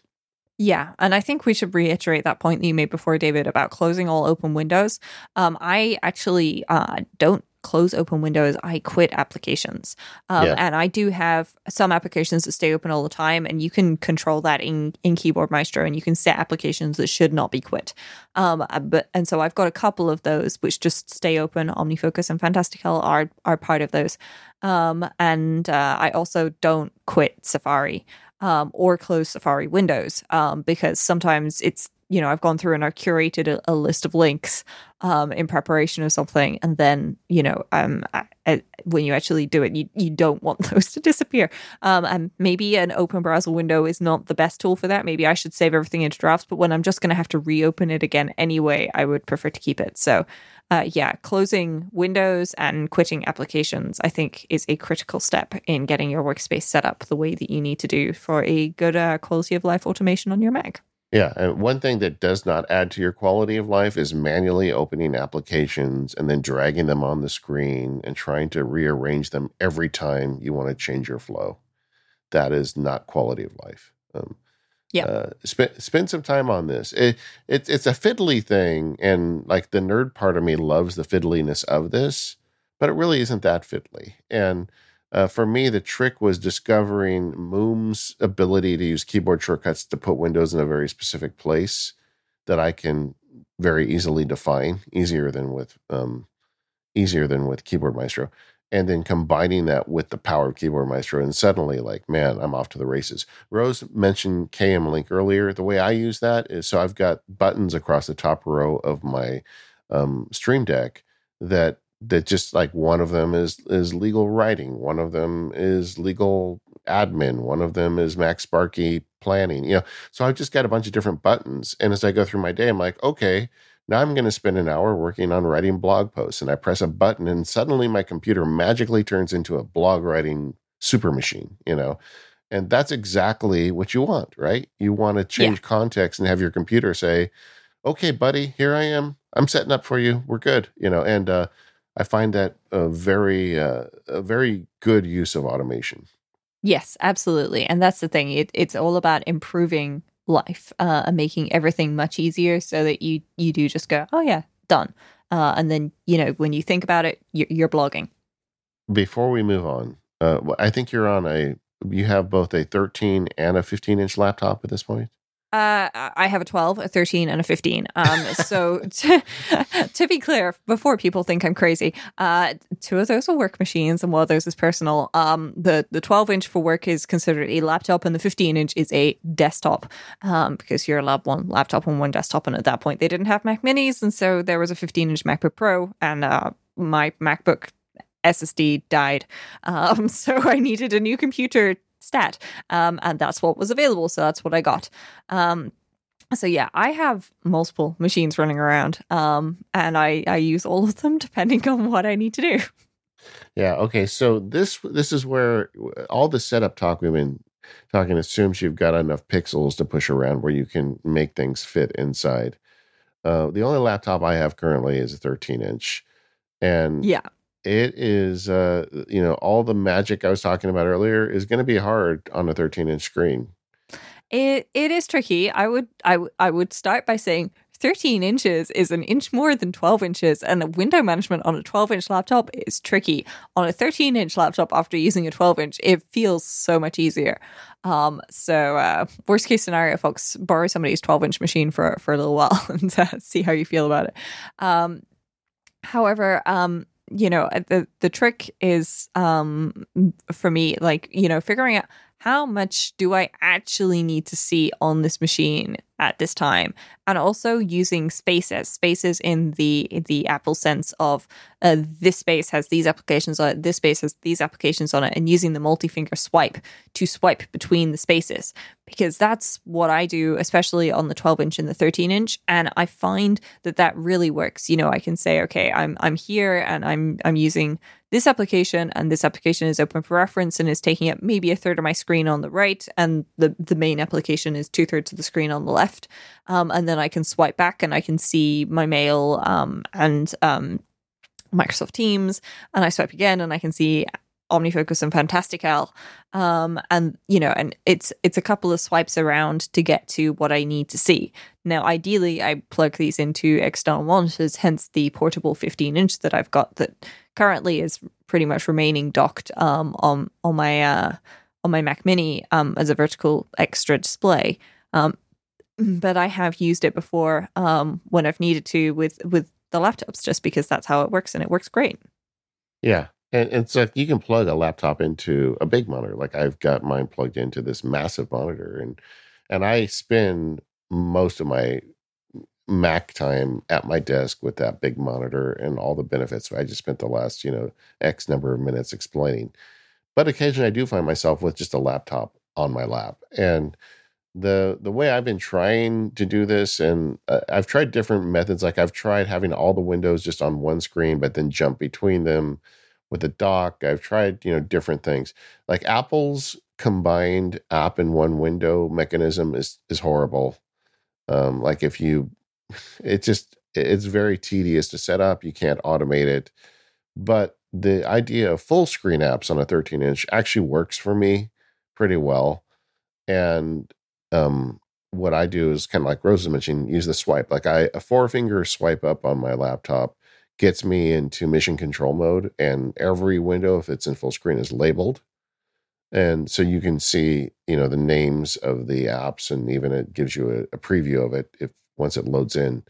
Yeah. And I think we should reiterate that point that you made before, David, about closing all open windows. Um, I actually uh, don't close open windows. I quit applications. Um, yeah. And I do have some applications that stay open all the time, and you can control that in, in Keyboard Maestro, and you can set applications that should not be quit. Um, but and so I've got a couple of those which just stay open. OmniFocus and Fantastical are, are part of those. Um, and uh, I also don't quit Safari um, or close Safari windows um, because sometimes it's you know, I've gone through and I've curated a, a list of links um, in preparation of something. And then, you know, um, I, I, when you actually do it, you, you don't want those to disappear. Um, and maybe an open browser window is not the best tool for that. Maybe I should save everything into Drafts, but when I'm just going to have to reopen it again anyway, I would prefer to keep it. So uh, yeah, closing windows and quitting applications, I think, is a critical step in getting your workspace set up the way that you need to do for a good uh, quality of life automation on your Mac. Yeah, and one thing that does not add to your quality of life is manually opening applications and then dragging them on the screen and trying to rearrange them every time you want to change your flow. That is not quality of life. Um, yeah. Uh, sp- spend some time on this. It, it, it's a fiddly thing, and like the nerd part of me loves the fiddliness of this, but it really isn't that fiddly. And Uh, for me, the trick was discovering Moom's ability to use keyboard shortcuts to put windows in a very specific place that I can very easily define, easier than with um, easier than with Keyboard Maestro, and then combining that with the power of Keyboard Maestro. And suddenly, like, man, I'm off to the races. Rose mentioned K M Link earlier. The way I use that is, so I've got buttons across the top row of my um, Stream Deck that that just like one of them is is legal writing, one of them is legal admin, one of them is Mac Sparky planning, you know. So I've just got a bunch of different buttons. And as I go through my day, I'm like, okay, now I'm going to spend an hour working on writing blog posts. And I press a button and suddenly my computer magically turns into a blog writing super machine, you know. And that's exactly what you want, right? You want to change yeah. context and have your computer say, okay, buddy, here I am. I'm setting up for you. We're good, you know. And, uh, I find that a very, uh, a very good use of automation. Yes, absolutely. And that's the thing. It, it's all about improving life uh, and making everything much easier so that you, you do just go, oh, yeah, done. Uh, and then, you know, when you think about it, you're, you're blogging. Before we move on, uh, I think you're on a, you have both a thirteen and a fifteen inch laptop at this point. Uh, I have a twelve, a thirteen, and a fifteen. Um, so to, to be clear, before people think I'm crazy, uh, two of those are work machines and one of those is personal. Um, the the twelve inch for work is considered a laptop, and the fifteen inch is a desktop, um, because you're allowed one laptop and one desktop. And at that point, they didn't have Mac Minis, and so there was a fifteen inch MacBook Pro, and uh, my MacBook S S D died, um, so I needed a new computer. Stat um and that's what was available, so that's what I got. Um so yeah, I have multiple machines running around, um and I I use all of them depending on what I need to do. Yeah, okay, so this this is where all the setup talk we've been talking assumes you've got enough pixels to push around where you can make things fit inside. Uh the only laptop I have currently is a thirteen inch, and yeah, it is, uh, you know, all the magic I was talking about earlier is going to be hard on a thirteen inch screen. It It is tricky. I would I, w- I would start by saying thirteen inches is an inch more than twelve inches, and the window management on a twelve inch laptop is tricky. On a thirteen inch laptop, after using a twelve inch, it feels so much easier. Um, so uh, worst case scenario, folks, borrow somebody's twelve inch machine for, for a little while and uh, see how you feel about it. Um, however, um, you know, the the trick is, um, for me, like, you know, figuring out how much do I actually need to see on this machine at this time, and also using spaces, spaces in the the Apple sense of uh, this space has these applications on it, this space has these applications on it, and using the multi-finger swipe to swipe between the spaces, because that's what I do, especially on the twelve inch and the thirteen inch, and I find that that really works. You know, I can say, okay, I'm I'm here and I'm I'm using this application, and this application is open for reference and is taking up maybe a third of my screen on the right, and the, the main application is two-thirds of the screen on the left. Um, and then I can swipe back and I can see my mail um, and um, Microsoft Teams, and I swipe again and I can see OmniFocus and Fantastical. Um, and, you know, and it's it's a couple of swipes around to get to what I need to see. Now, ideally, I plug these into external monitors, hence the portable fifteen inch that I've got that currently is pretty much remaining docked um, on on my uh, on my Mac Mini um, as a vertical extra display. Um, but I have used it before um, when I've needed to with with the laptops, just because that's how it works, and it works great. Yeah, and, and so you can plug a laptop into a big monitor. Like I've got mine plugged into this massive monitor, and and I spend most of my Mac time at my desk with that big monitor and all the benefits I just spent the last, you know, X number of minutes explaining. But occasionally I do find myself with just a laptop on my lap. And the the way I've been trying to do this, and uh, I've tried different methods. Like I've tried having all the windows just on one screen, but then jump between them with a dock. I've tried, you know, different things. Like Apple's combined app in one window mechanism is is horrible. Um, like if you It just, it's very tedious to set up. You can't automate it. But the idea of full screen apps on a thirteen inch actually works for me pretty well. And um, what I do is kind of like Rose mentioned, use the swipe. Like I, a four finger swipe up on my laptop gets me into mission control mode. And every window, if it's in full screen, is labeled. And so you can see, you know, the names of the apps, and even it gives you a, a preview of it if once it loads in,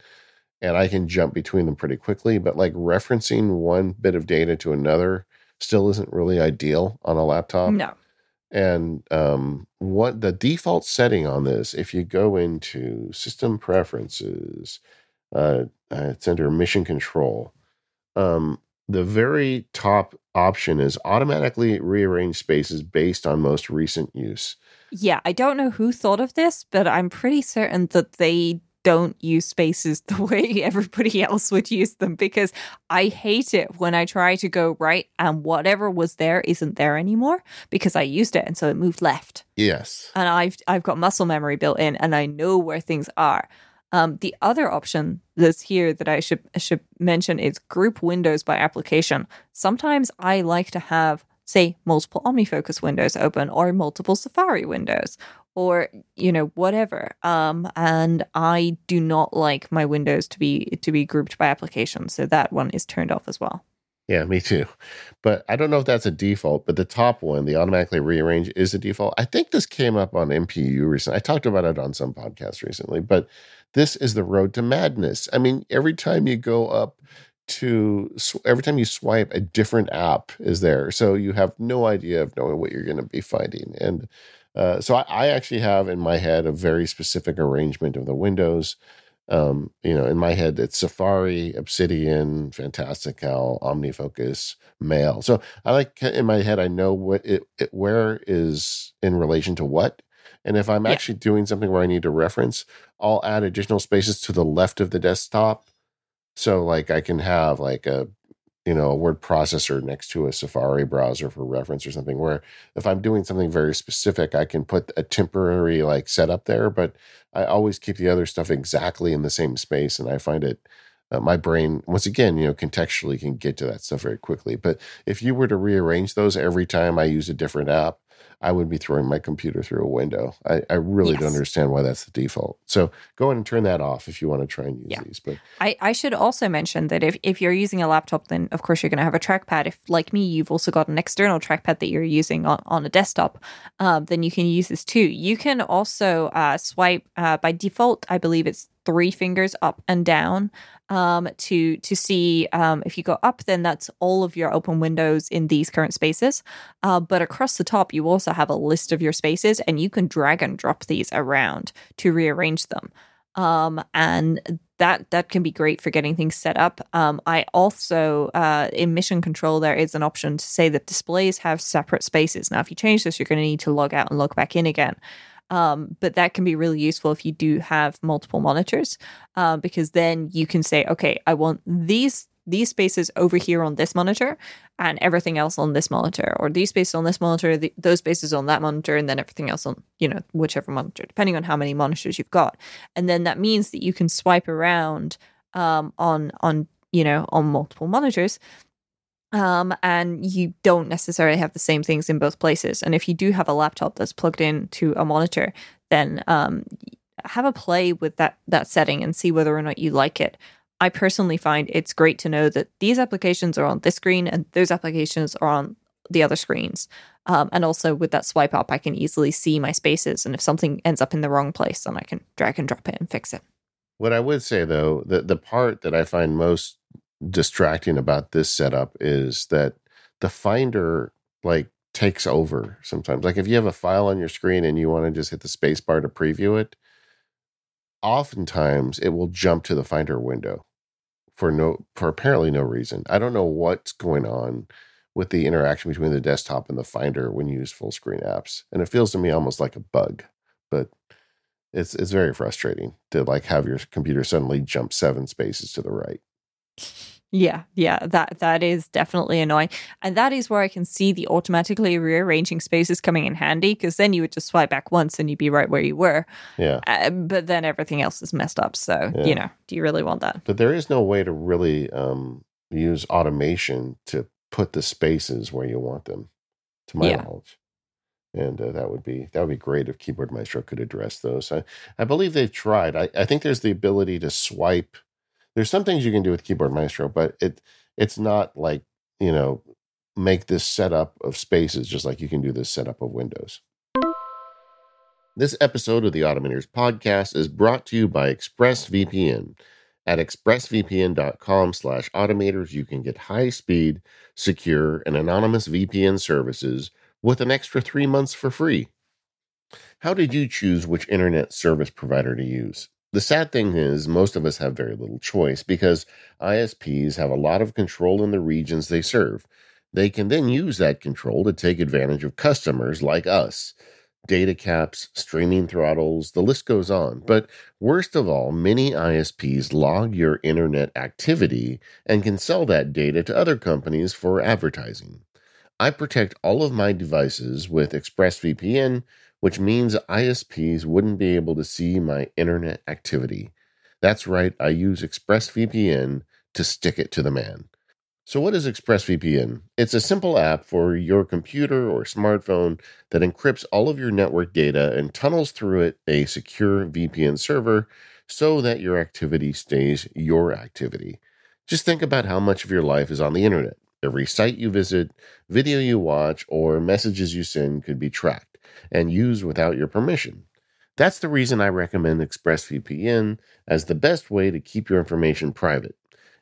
and I can jump between them pretty quickly. But like referencing one bit of data to another still isn't really ideal on a laptop. No. And um, what the default setting on this, if you go into system preferences, uh, it's under mission control. Um, the very top option is automatically rearrange spaces based on most recent use. Yeah. I don't know who thought of this, but I'm pretty certain that they don't use spaces the way everybody else would use them, because I hate it when I try to go right and whatever was there isn't there anymore because I used it and so it moved left. Yes. And I've I've got muscle memory built in and I know where things are. Um, the other option that's here that I should should mention is group windows by application. Sometimes I like to have, say, multiple OmniFocus windows open or multiple Safari windows, or, you know, whatever. Um, and I do not like my windows to be to be grouped by application. So that one is turned off as well. Yeah, me too. But I don't know if that's a default, but the top one, the automatically rearrange, is a default. I think this came up on M P U recently. I talked about it on some podcasts recently, but this is the road to madness. I mean, every time you go up to, every time you swipe, a different app is there. So you have no idea of knowing what you're going to be finding. And uh, so I, I actually have in my head a very specific arrangement of the windows. Um, you know, in my head, it's Safari, Obsidian, Fantastical, OmniFocus, Mail. So I like in my head, I know what it, it where is in relation to what. And if I'm yeah. actually doing something where I need to reference, I'll add additional spaces to the left of the desktop. So like I can have like a, you know, a word processor next to a Safari browser for reference or something, where if I'm doing something very specific, I can put a temporary like setup there, but I always keep the other stuff exactly in the same space. And I find it, uh, my brain, once again, you know, contextually can get to that stuff very quickly. But if you were to rearrange those every time I use a different app, I would be throwing my computer through a window. I, I really yes. don't understand why that's the default. So go in and turn that off if you want to try and use yeah. these. But I, I should also mention that if, if you're using a laptop, then of course you're going to have a trackpad. If, like me, you've also got an external trackpad that you're using on, on a desktop, um, then you can use this too. You can also uh, swipe uh, by default, I believe it's three fingers up and down um, to to see um, if you go up, then that's all of your open windows in these current spaces. Uh, but across the top, you also have a list of your spaces, and you can drag and drop these around to rearrange them. Um, and that that can be great for getting things set up. Um, I also, uh, in Mission Control, there is an option to say that displays have separate spaces. Now, if you change this, you're going to need to log out and log back in again. Um, but that can be really useful if you do have multiple monitors, uh, because then you can say, okay, I want these these spaces over here on this monitor and everything else on this monitor, or these spaces on this monitor, the, those spaces on that monitor, and then everything else on, you know, whichever monitor, depending on how many monitors you've got. And then that means that you can swipe around um, on, on you know, on multiple monitors. Um, and you don't necessarily have the same things in both places. And if you do have a laptop that's plugged into a monitor, then um, have a play with that that setting and see whether or not you like it. I personally find it's great to know that these applications are on this screen and those applications are on the other screens. Um, and also with that swipe up, I can easily see my spaces. And if something ends up in the wrong place, then I can drag and drop it and fix it. What I would say, though, the, the part that I find most distracting about this setup is that the Finder like takes over sometimes. Like if you have a file on your screen and you want to just hit the space bar to preview it, oftentimes it will jump to the Finder window for no for apparently no reason. I don't know what's going on with the interaction between the desktop and the Finder when you use full screen apps. And it feels to me almost like a bug, but it's it's very frustrating to like have your computer suddenly jump seven spaces to the right. Yeah, yeah, that that is definitely annoying. And that is where I can see the automatically rearranging spaces coming in handy, because then you would just swipe back once and you'd be right where you were. Yeah. Uh, but then everything else is messed up. So, yeah. you know, do you really want that? But there is no way to really um, use automation to put the spaces where you want them, to my yeah. knowledge. And uh, that would be that would be great if Keyboard Maestro could address those. I, I believe they've tried. I, I think there's the ability to swipe. There's some things you can do with Keyboard Maestro, but it it's not like, you know, make this setup of spaces just like you can do this setup of windows. This episode of the Automators podcast is brought to you by ExpressVPN. At expressvpn.com slash automators, you can get high-speed, secure, and anonymous V P N services with an extra three months for free. How did you choose which internet service provider to use? The sad thing is most of us have very little choice because I S Ps have a lot of control in the regions they serve. They can then use that control to take advantage of customers like us. Data caps, streaming throttles, the list goes on. But worst of all, many I S Ps log your internet activity and can sell that data to other companies for advertising. I protect all of my devices with ExpressVPN, which means I S Ps wouldn't be able to see my internet activity. That's right, I use ExpressVPN to stick it to the man. So what is ExpressVPN? It's a simple app for your computer or smartphone that encrypts all of your network data and tunnels through it a secure V P N server so that your activity stays your activity. Just think about how much of your life is on the internet. Every site you visit, video you watch, or messages you send could be tracked and used without your permission. That's the reason I recommend ExpressVPN as the best way to keep your information private.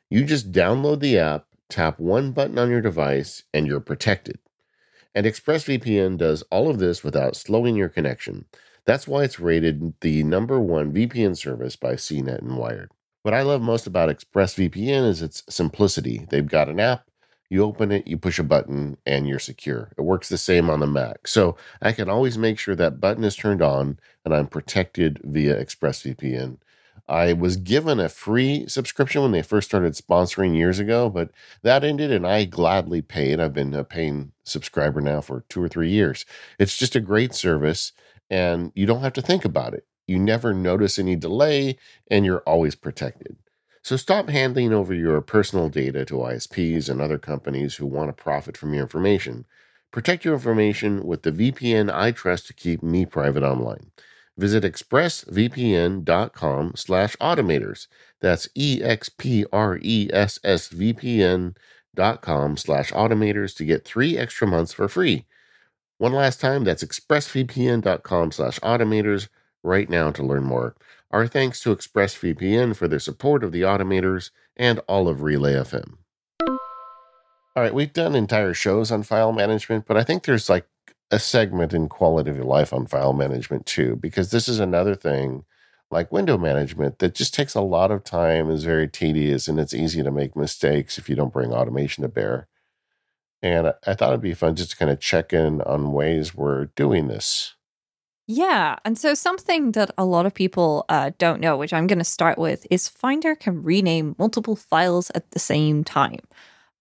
You just download the app, tap one button on your device, and you're protected. And ExpressVPN does all of this without slowing your connection. That's why it's rated the number one V P N service by C net and Wired. What I love most about ExpressVPN is its simplicity. They've got an app, you open it, you push a button, and you're secure. It works the same on the Mac. So I can always make sure that button is turned on and I'm protected via ExpressVPN. I was given a free subscription when they first started sponsoring years ago, but that ended and I gladly paid. I've been a paying subscriber now for two or three years. It's just a great service and you don't have to think about it. You never notice any delay and you're always protected. So stop handing over your personal data to I S Ps and other companies who want to profit from your information. Protect your information with the V P N I trust to keep me private online. Visit expressvpn.com slash automators. That's E-X-P-R-E-S-S-V-P-N dot com slash automators to get three extra months for free. One last time, that's expressvpn.com slash automators right now to learn more. Our thanks to ExpressVPN for their support of the Automators and all of Relay F M. All right, we've done entire shows on file management, but I think there's like a segment in quality of your life on file management too, because this is another thing like window management that just takes a lot of time, is very tedious, and it's easy to make mistakes if you don't bring automation to bear. And I thought it'd be fun just to kind of check in on ways we're doing this. Yeah, and so something that a lot of people uh, don't know, which I'm going to start with, is Finder can rename multiple files at the same time.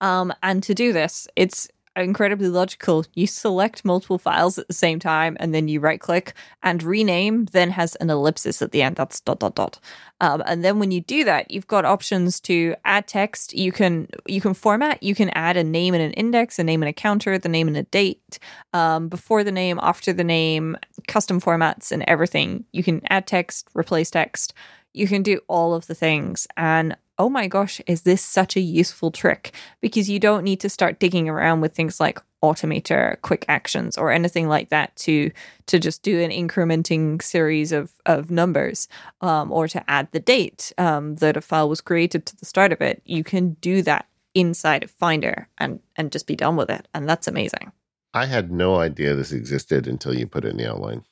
Um, and to do this, it's incredibly logical. You select multiple files at the same time, and then you right-click, and rename then has an ellipsis at the end. That's dot, dot, dot. Um, and then when you do that, you've got options to add text. You can you can format. You can add a name and an index, a name and a counter, the name and a date, um, before the name, after the name, custom formats and everything. You can add text, replace text. You can do all of the things. And oh my gosh, is this such a useful trick? Because you don't need to start digging around with things like Automator, quick actions, or anything like that to to just do an incrementing series of, of numbers, um, or to add the date um, that a file was created to the start of it. You can do that inside of Finder and, and just be done with it. And that's amazing. I had no idea this existed until you put it in the outline.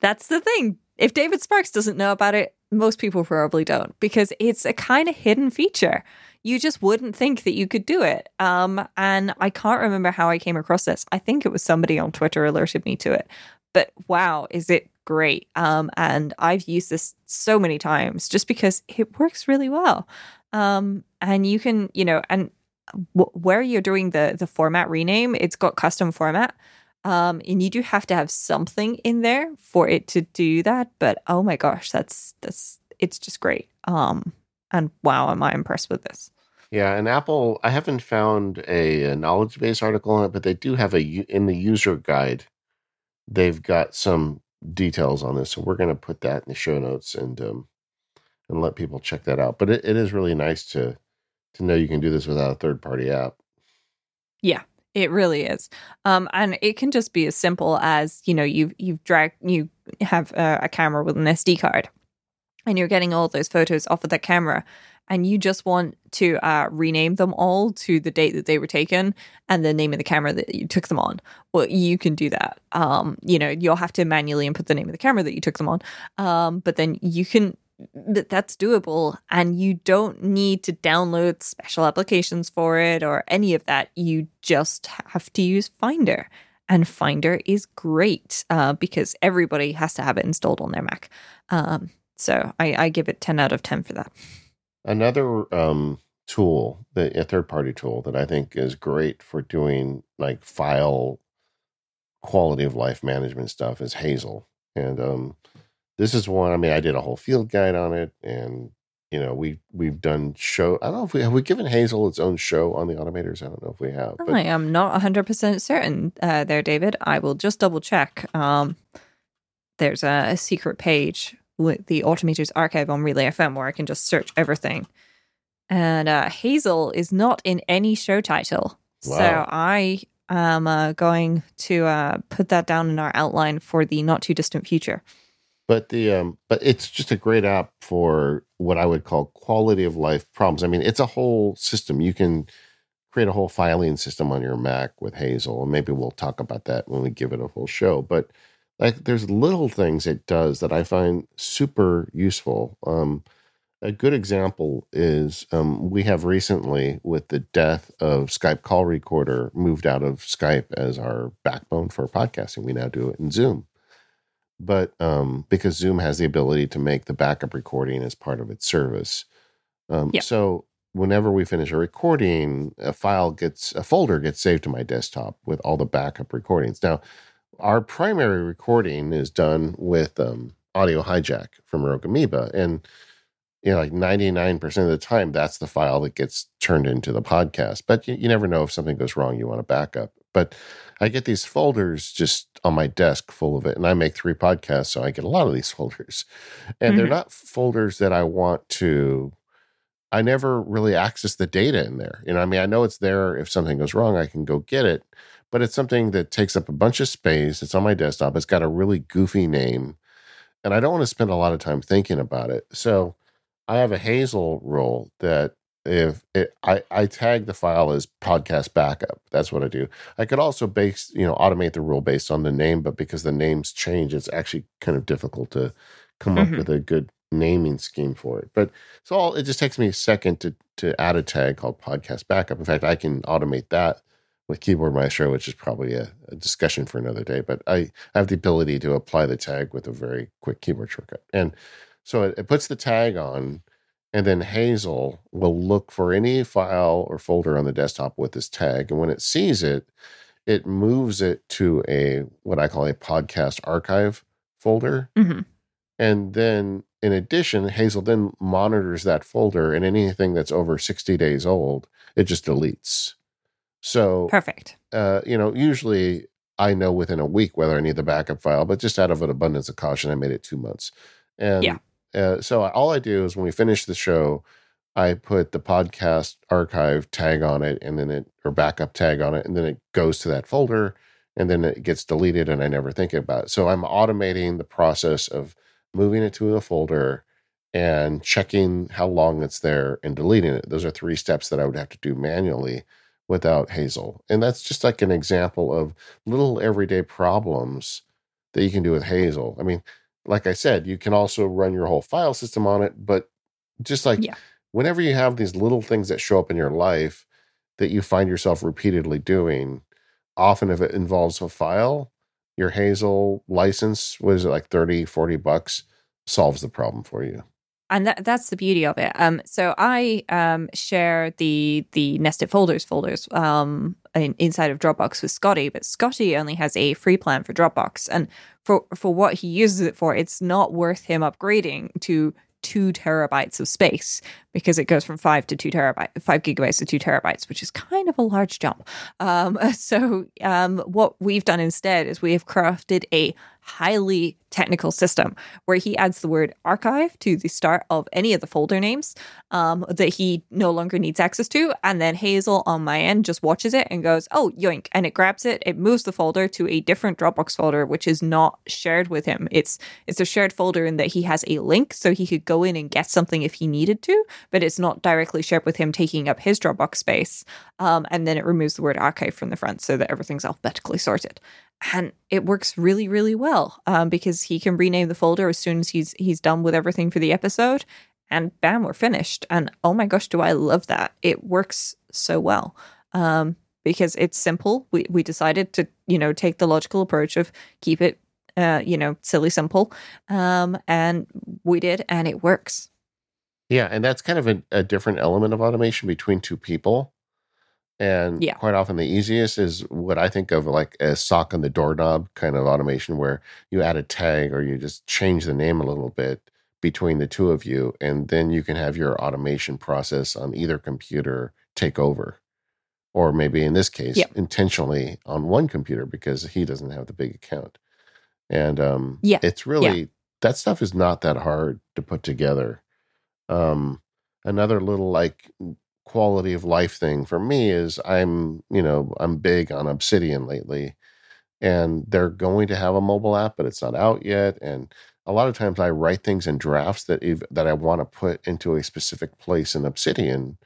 That's the thing. If David Sparks doesn't know about it, most people probably don't, because it's a kind of hidden feature. You just wouldn't think that you could do it. Um, and I can't remember how I came across this. I think it was somebody on Twitter alerted me to it. But wow, is it great. Um, and I've used this so many times just because it works really well. Um, and you can, you know, and w- where you're doing the the format rename, it's got custom format. Um, and you do have to have something in there for it to do that. But oh my gosh, that's that's it's just great. Um, and wow, am I impressed with this? Yeah, and Apple, I haven't found a, a knowledge base article on it, but they do have a in the user guide. They've got some details on this, so we're going to put that in the show notes and um, and let people check that out. But it, it is really nice to to know you can do this without a third party app. Yeah. It really is. Um, and it can just be as simple as, you know, you've, you've dragged, you have a, a camera with an S D card and you're getting all those photos off of that camera and you just want to uh, rename them all to the date that they were taken and the name of the camera that you took them on. Well, you can do that. Um, you know, you'll have to manually input the name of the camera that you took them on. Um, but then you can... That that's doable and you don't need to download special applications for it or any of that. You just have to use Finder, and Finder is great uh, because everybody has to have it installed on their Mac. Um, so I, I give it ten out of ten for that. Another um, tool, the, a third-party tool that I think is great for doing like file quality of life management stuff is Hazel. And um this is one, I mean, I did a whole field guide on it, and, you know, we, we've done show, I don't know if we, have we given Hazel its own show on the Automators? I don't know if we have. But I am not one hundred percent certain uh, there, David. I will just double check. Um, there's a, a secret page with the Automators archive on Relay F M where I can just search everything. And uh, Hazel is not in any show title. Wow. So I am uh, going to uh, put that down in our outline for the not too distant future. But the um, but it's just a great app for what I would call quality of life problems. I mean, it's a whole system. You can create a whole filing system on your Mac with Hazel, and maybe we'll talk about that when we give it a whole show. But like, there's little things it does that I find super useful. Um, a good example is um, we have recently, with the death of Skype Call Recorder, moved out of Skype as our backbone for podcasting. We now do it in Zoom. But um, because Zoom has the ability to make the backup recording as part of its service. Um, yeah. So whenever we finish a recording, a file gets, a folder gets saved to my desktop with all the backup recordings. Now, our primary recording is done with um, Audio Hijack from Rogue Amoeba. And, you know, like ninety-nine percent of the time, that's the file that gets turned into the podcast. But you, you never know if something goes wrong, you want a backup. But I get these folders just on my desk full of it. And I make three podcasts, so I get a lot of these folders. And mm-hmm. they're not folders that I want to, I never really access the data in there. You know, I mean, I know it's there. If something goes wrong, I can go get it. But it's something that takes up a bunch of space. It's on my desktop. It's got a really goofy name. And I don't want to spend a lot of time thinking about it. So I have a Hazel rule that, If it, I, I tag the file as podcast backup, that's what I do. I could also base, you know, automate the rule based on the name, but because the names change, it's actually kind of difficult to come mm-hmm. up with a good naming scheme for it. But it's all, it just takes me a second to, to add a tag called podcast backup. In fact, I can automate that with Keyboard Maestro, which is probably a, a discussion for another day. But I, I have the ability to apply the tag with a very quick keyboard shortcut. And so it, it puts the tag on. And then Hazel will look for any file or folder on the desktop with this tag. And when it sees it, it moves it to a what I call a podcast archive folder. Mm-hmm. And then in addition, Hazel then monitors that folder, and anything that's over sixty days old, it just deletes. So perfect. Uh, you know, usually I know within a week whether I need the backup file, but just out of an abundance of caution, I made it two months. And yeah. Uh, so all I do is when we finish the show, I put the podcast archive tag on it, and then it, or backup tag on it, and then it goes to that folder, and then it gets deleted, and I never think about it. So I'm automating the process of moving it to a folder and checking how long it's there and deleting it. Those are three steps that I would have to do manually without Hazel. And that's just like an example of little everyday problems that you can do with Hazel. I mean, like I said, you can also run your whole file system on it, but just like yeah. whenever you have these little things that show up in your life that you find yourself repeatedly doing, often if it involves a file, your Hazel license, what is it, like thirty, forty bucks, solves the problem for you. And that, that's the beauty of it. Um, so I um, share the the nested folders folders um, in, inside of Dropbox with Scotty, but Scotty only has a free plan for Dropbox. And for, for what he uses it for, it's not worth him upgrading to two terabytes of space because it goes from five to two terabytes, five gigabytes to two terabytes, which is kind of a large jump. Um, so um, what we've done instead is we have crafted a highly technical system where he adds the word archive to the start of any of the folder names um, that he no longer needs access to. And then Hazel on my end just watches it and goes, oh, yoink. And it grabs it. It moves the folder to a different Dropbox folder, which is not shared with him. It's it's a shared folder in that he has a link, so he could go in and get something if he needed to, but it's not directly shared with him, taking up his Dropbox space. Um, and then it removes the word archive from the front so that everything's alphabetically sorted. And it works really, really well um, because he can rename the folder as soon as he's he's done with everything for the episode, and bam, we're finished. And oh my gosh, do I love that. It works so well um, because it's simple. We we decided to, you know, take the logical approach of keep it, uh, you know, silly simple. Um, and we did, and it works. Yeah, and that's kind of a, a different element of automation between two people. And yeah. quite often the easiest is what I think of like a sock on the doorknob kind of automation where you add a tag or you just change the name a little bit between the two of you, and then you can have your automation process on either computer take over. Or maybe in this case, yeah. intentionally on one computer because he doesn't have the big account. And um, yeah. it's really, yeah. that stuff is not that hard to put together. Um, another little like quality of life thing for me is I'm, you know, I'm big on Obsidian lately, and they're going to have a mobile app, but it's not out yet. And a lot of times I write things in drafts that if, that I want to put into a specific place in Obsidian.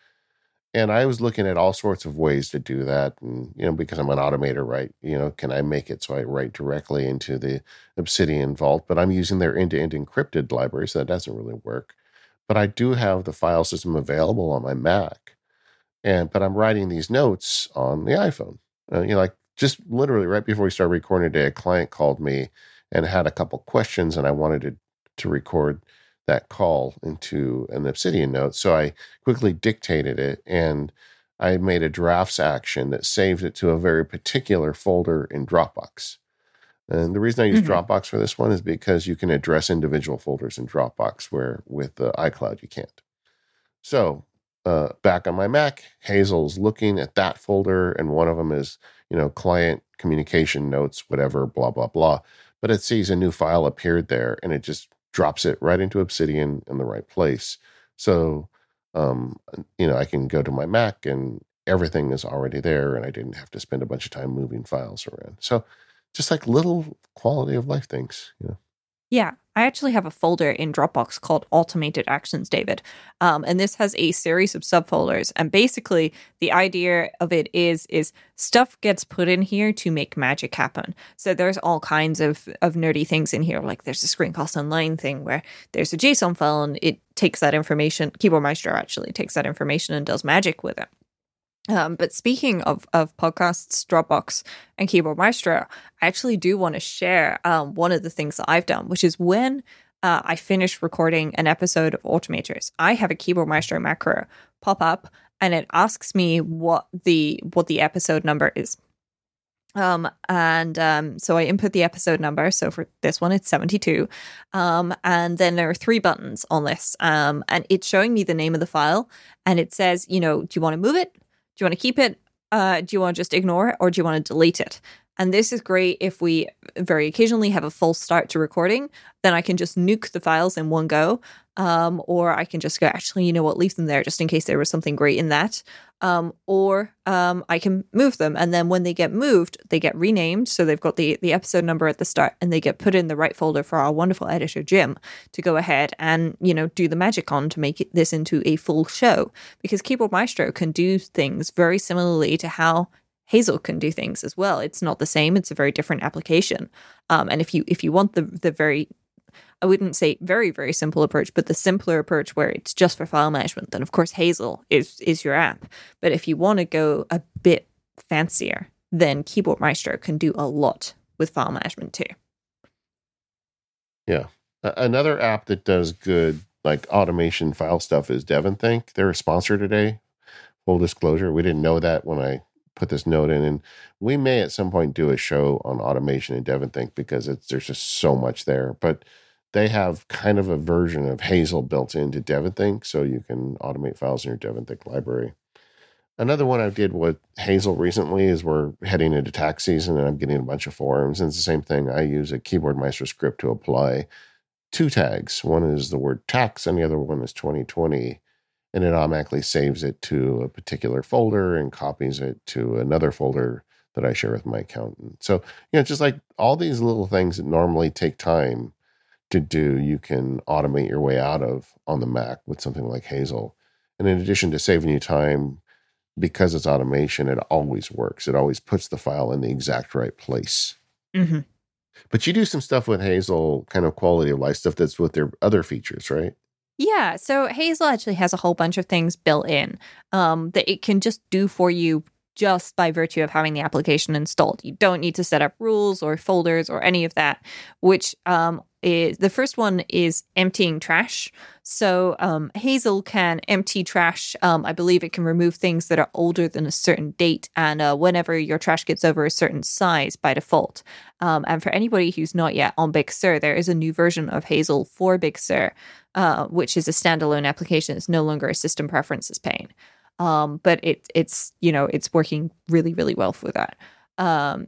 And I was looking at all sorts of ways to do that. And, you know, because I'm an automator, right? You know, can I make it so I write directly into the Obsidian vault? But I'm using their end-to-end encrypted library, so that doesn't really work. But I do have the file system available on my Mac. And but I'm writing these notes on the iPhone. Uh, you know, like just literally right before we started recording today, a client called me and had a couple questions, and I wanted to, to record that call into an Obsidian note. So I quickly dictated it, and I made a drafts action that saved it to a very particular folder in Dropbox. And the reason I use mm-hmm. Dropbox for this one is because you can address individual folders in Dropbox, where with the iCloud you can't. So uh, back on my Mac, Hazel's looking at that folder, and one of them is, you know, client communication notes, whatever, blah, blah, blah. But it sees a new file appeared there, and it just drops it right into Obsidian in the right place. So, um, you know, I can go to my Mac and everything is already there, and I didn't have to spend a bunch of time moving files around. So just like little quality of life things, you know. Yeah, I actually have a folder in Dropbox called Automated Actions, David. Um, and this has a series of subfolders. And basically, the idea of it is, is stuff gets put in here to make magic happen. So there's all kinds of, of nerdy things in here. Like there's a Screencast Online thing where there's a JSON file, and it takes that information. Keyboard Maestro actually takes that information and does magic with it. Um, but speaking of, of podcasts, Dropbox, and Keyboard Maestro, I actually do want to share um, one of the things that I've done, which is when uh, I finish recording an episode of Automators, I have a Keyboard Maestro macro pop up, and it asks me what the what the episode number is. Um, and um, so I input the episode number. So for this one, it's seventy-two. Um, and then there are three buttons on this. Um, and it's showing me the name of the file. And it says, you know, do you want to move it? Do you want to keep it? Uh, do you want to just ignore it, or do you want to delete it? And this is great if we very occasionally have a false start to recording. Then I can just nuke the files in one go, um, or I can just go, actually, you know what, leave them there just in case there was something great in that. Um, or um, I can move them, and then when they get moved, they get renamed. So they've got the, the episode number at the start, and they get put in the right folder for our wonderful editor, Jim, to go ahead and, you know, do the magic on to make it, this into a full show. Because Keyboard Maestro can do things very similarly to how Hazel can do things as well. It's not the same. It's a very different application. Um, and if you if you want the the very, I wouldn't say very, very simple approach, but the simpler approach where it's just for file management, then of course Hazel is is your app. But if you want to go a bit fancier, then Keyboard Maestro can do a lot with file management too. Yeah. Another app that does good, like automation file stuff, is DevonThink. They're a sponsor today. Full disclosure, we didn't know that when I put this note in, and we may at some point do a show on automation in DevonThink because it's there's just so much there. But they have kind of a version of Hazel built into DevonThink, so you can automate files in your DevonThink library. Another one I did with Hazel recently is we're heading into tax season, and I'm getting a bunch of forms, and it's the same thing. I use a Keyboard Maestro script to apply two tags. One is the word tax, and the other one is twenty twenty. And it automatically saves it to a particular folder and copies it to another folder that I share with my accountant. So, you know, just like all these little things that normally take time to do, you can automate your way out of on the Mac with something like Hazel. And in addition to saving you time, because it's automation, it always works. It always puts the file in the exact right place. Mm-hmm. But you do some stuff with Hazel, kind of quality of life stuff that's with their other features, right? Yeah, so Hazel actually has a whole bunch of things built in um, that it can just do for you just by virtue of having the application installed. You don't need to set up rules or folders or any of that, which um, is the first one is emptying trash. So um, Hazel can empty trash. Um, I believe it can remove things that are older than a certain date and uh, whenever your trash gets over a certain size by default. Um, and for anybody who's not yet on Big Sur, there is a new version of Hazel for Big Sur, uh, which is a standalone application. It's no longer a system preferences pane. Um, but it, it's, you know, it's working really, really well for that. Um,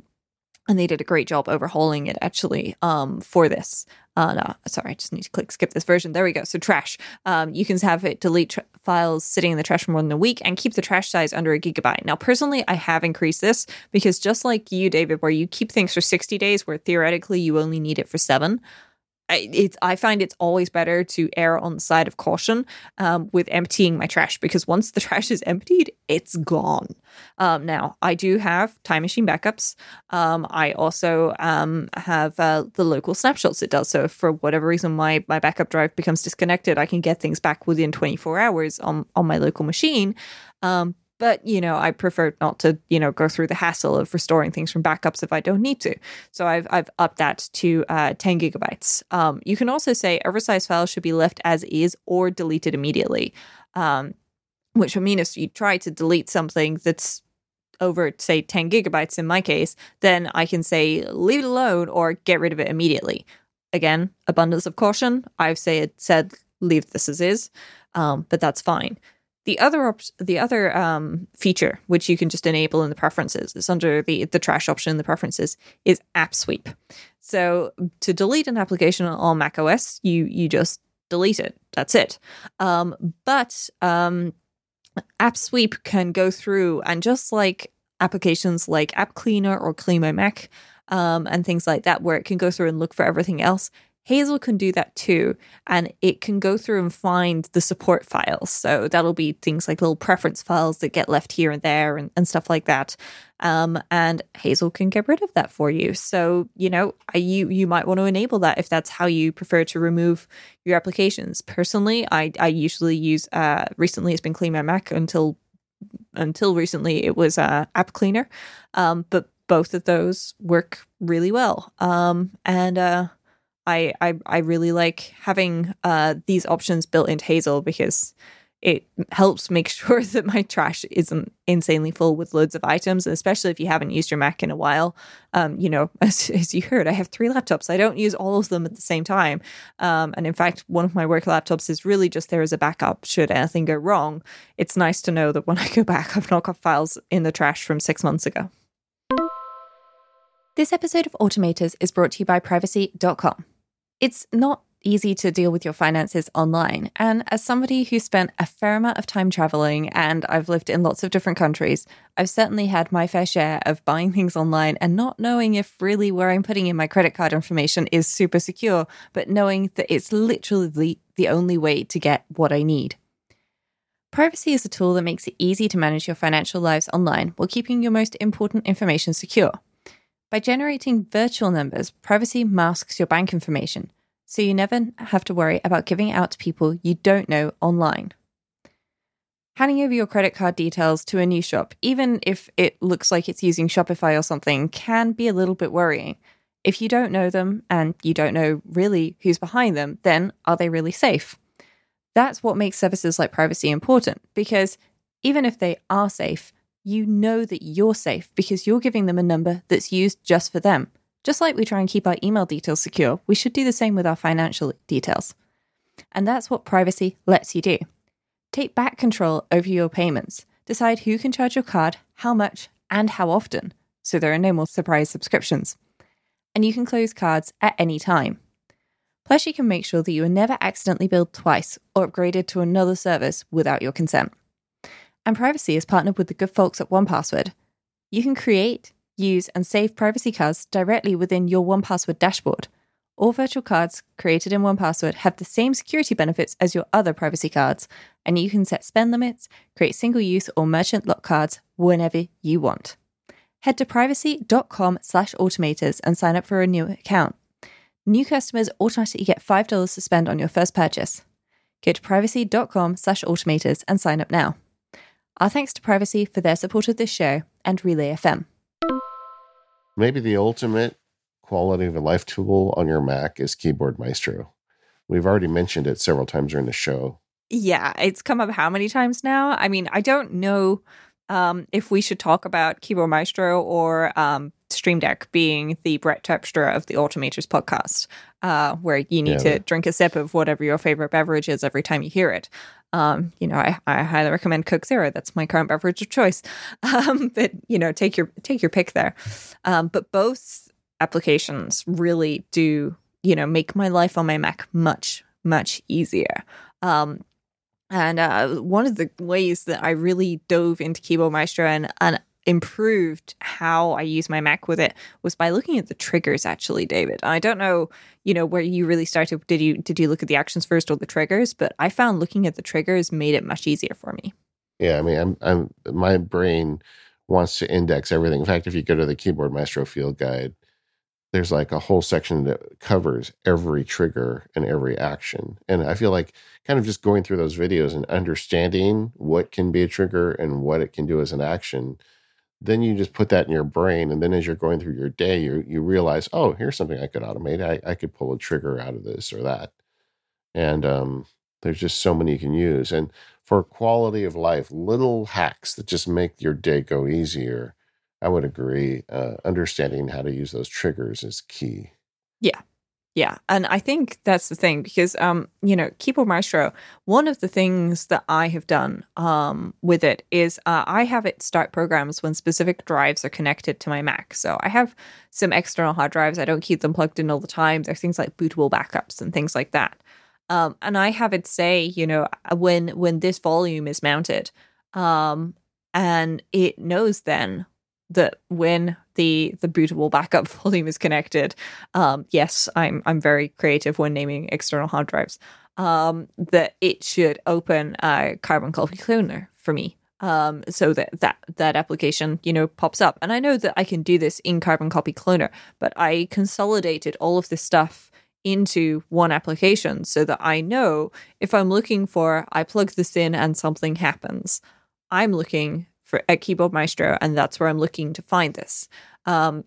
And they did a great job overhauling it, actually, um, for this. Uh, no, sorry, I just need to click skip this version. There we go. So trash. Um, you can have it delete tr- files sitting in the trash for more than a week and keep the trash size under a gigabyte. Now, personally, I have increased this because just like you, David, where you keep things for sixty days, where theoretically you only need it for seven, I, it's, I find it's always better to err on the side of caution um, with emptying my trash, because once the trash is emptied, it's gone. Um, now, I do have Time Machine backups. Um, I also um, have uh, the local snapshots it does. So if for whatever reason my, my backup drive becomes disconnected, I can get things back within twenty-four hours on, on my local machine. Um, But, you know, I prefer not to, you know, go through the hassle of restoring things from backups if I don't need to. So I've I've upped that to uh, ten gigabytes. Um, you can also say oversized files should be left as is or deleted immediately, um, which would mean if you try to delete something that's over, say, ten gigabytes in my case, then I can say leave it alone or get rid of it immediately. Again, abundance of caution. I've said, said leave this as is, um, but that's fine. The other op- the other um, feature, which you can just enable in the preferences, is under the, the trash option in the preferences, is app sweep. So to delete an application on macOS, you you just delete it. That's it. Um, but um, app sweep can go through and just like applications like App Cleaner or Clean My Mac um, and things like that, where it can go through and look for everything else. Hazel can do that too, and it can go through and find the support files. So that'll be things like little preference files that get left here and there and, and stuff like that. Um, and Hazel can get rid of that for you. So, you know, you you might want to enable that if that's how you prefer to remove your applications. Personally, I, I usually use, uh, recently it's been Clean My Mac until, until recently it was uh, App Cleaner. Um, but both of those work really well. Um, and... Uh, I, I I really like having uh, these options built into Hazel because it helps make sure that my trash isn't insanely full with loads of items, especially if you haven't used your Mac in a while. Um, you know, as, as you heard, I have three laptops. I don't use all of them at the same time. Um, and in fact, one of my work laptops is really just there as a backup should anything go wrong. It's nice to know that when I go back, I've not got files in the trash from six months ago. This episode of Automators is brought to you by privacy dot com. It's not easy to deal with your finances online. And as somebody who spent a fair amount of time traveling and I've lived in lots of different countries, I've certainly had my fair share of buying things online and not knowing if really where I'm putting in my credit card information is super secure, but knowing that it's literally the only way to get what I need. Privacy is a tool that makes it easy to manage your financial lives online while keeping your most important information secure. By generating virtual numbers, privacy masks your bank information, so you never have to worry about giving it out to people you don't know online. Handing over your credit card details to a new shop, even if it looks like it's using Shopify or something, can be a little bit worrying. If you don't know them and you don't know really who's behind them, then are they really safe? That's what makes services like privacy important, because even if they are safe, you know that you're safe because you're giving them a number that's used just for them. Just like we try and keep our email details secure, we should do the same with our financial details. And that's what privacy lets you do. Take back control over your payments. Decide who can charge your card, how much, and how often, so there are no more surprise subscriptions. And you can close cards at any time. Plus, you can make sure that you are never accidentally billed twice or upgraded to another service without your consent. And privacy is partnered with the good folks at one password. You can create, use, and save privacy cards directly within your one password dashboard. All virtual cards created in one password have the same security benefits as your other privacy cards, and you can set spend limits, create single-use or merchant lock cards whenever you want. Head to privacy dot com slash automators and sign up for a new account. New customers automatically get five dollars to spend on your first purchase. Go to privacy dot com slash automators and sign up now. Our thanks to Privacy for their support of this show and Relay F M. Maybe the ultimate quality of a life tool on your Mac is Keyboard Maestro. We've already mentioned it several times during the show. Yeah, it's come up how many times now? I mean, I don't know um, if we should talk about Keyboard Maestro or um, Stream Deck being the Brett Terpstra of the Automators podcast, uh, where you need yeah. to drink a sip of whatever your favorite beverage is every time you hear it. Um, you know, I, I highly recommend Coke Zero. That's my current beverage of choice. Um, but, you know, take your take your pick there. Um, but both applications really do, you know, make my life on my Mac much, much easier. Um, and uh, one of the ways that I really dove into Keyboard Maestro and, and improved how I use my Mac with it was by looking at the triggers, actually, David. I don't know, you know, where you really started. Did you did you look at the actions first or the triggers? But I found looking at the triggers made it much easier for me. Yeah, I mean, I'm, I'm my brain wants to index everything. In fact, if you go to the Keyboard Maestro field guide, there's like a whole section that covers every trigger and every action. And I feel like kind of just going through those videos and understanding what can be a trigger and what it can do as an action, then you just put that in your brain. And then as you're going through your day, you you realize, oh, here's something I could automate. I, I could pull a trigger out of this or that. And um, there's just so many you can use. And for quality of life, little hacks that just make your day go easier, I would agree. Uh, understanding how to use those triggers is key. Yeah. Yeah. And I think that's the thing because, um, you know, Keyboard Maestro, one of the things that I have done um, with it is uh, I have it start programs when specific drives are connected to my Mac. So I have some external hard drives. I don't keep them plugged in all the time. There's things like bootable backups and things like that. Um, and I have it say, you know, when, when this volume is mounted um, and it knows then that when the the bootable backup volume is connected, um, yes, I'm I'm very creative when naming external hard drives, um, that it should open a Carbon Copy Cloner for me, um, so that, that that application, you know, pops up. And I know that I can do this in Carbon Copy Cloner, but I consolidated all of this stuff into one application so that I know if I'm looking for, I plug this in and something happens, I'm looking For, at Keyboard Maestro, and that's where I'm looking to find this. Um,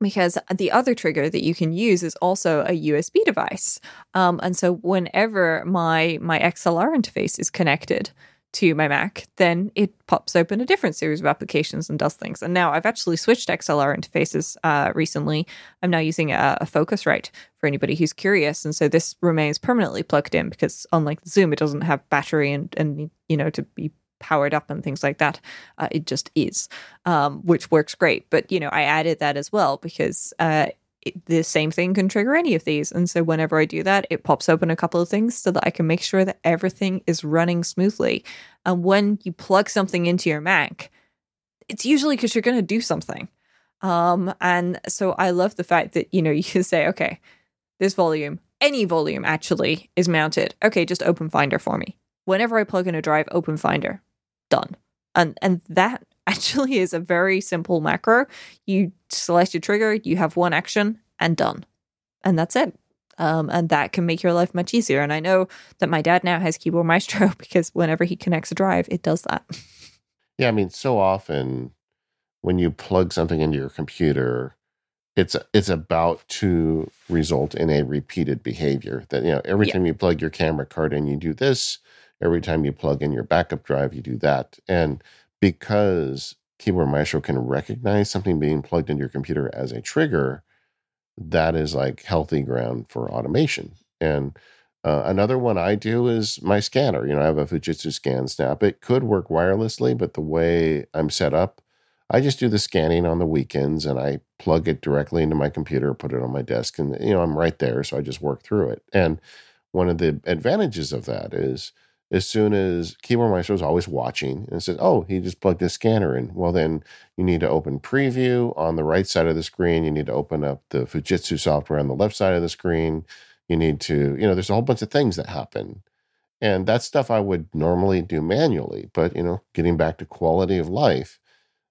because the other trigger that you can use is also a U S B device. Um, and so whenever my, my X L R interface is connected to my Mac, then it pops open a different series of applications and does things. And now I've actually switched X L R interfaces uh, recently. I'm now using a, a Focusrite for anybody who's curious. And so this remains permanently plugged in because unlike Zoom, it doesn't have battery and, and you know, to be powered up and things like that. Uh, it just is, um, which works great. But, you know, I added that as well because uh, it, the same thing can trigger any of these. And so whenever I do that, it pops open a couple of things so that I can make sure that everything is running smoothly. And when you plug something into your Mac, it's usually because you're going to do something. Um, and so I love the fact that, you know, you can say, okay, this volume, any volume actually is mounted. Okay, just open Finder for me. Whenever I plug in a drive, open Finder. Done. And and that actually is a very simple macro. You select your trigger, you have one action, and done. And that's it. Um, and that can make your life much easier. And I know that my dad now has Keyboard Maestro because whenever he connects a drive, it does that. Yeah, I mean, so often when you plug something into your computer, it's it's about to result in a repeated behavior. That, you know, every yeah. time you plug your camera card in, you do this. Every time you plug in your backup drive, you do that. And because Keyboard Maestro can recognize something being plugged into your computer as a trigger, that is like healthy ground for automation. And uh, another one I do is my scanner. You know, I have a Fujitsu Scan Snap. It could work wirelessly, but the way I'm set up, I just do the scanning on the weekends and I plug it directly into my computer, put it on my desk, and, you know, I'm right there. So I just work through it. And one of the advantages of that is, as soon as Keyboard Maestro is always watching and says, oh, he just plugged his scanner in. Well, then you need to open Preview on the right side of the screen. You need to open up the Fujitsu software on the left side of the screen. You need to, you know, there's a whole bunch of things that happen. And that's stuff I would normally do manually. But, you know, getting back to quality of life,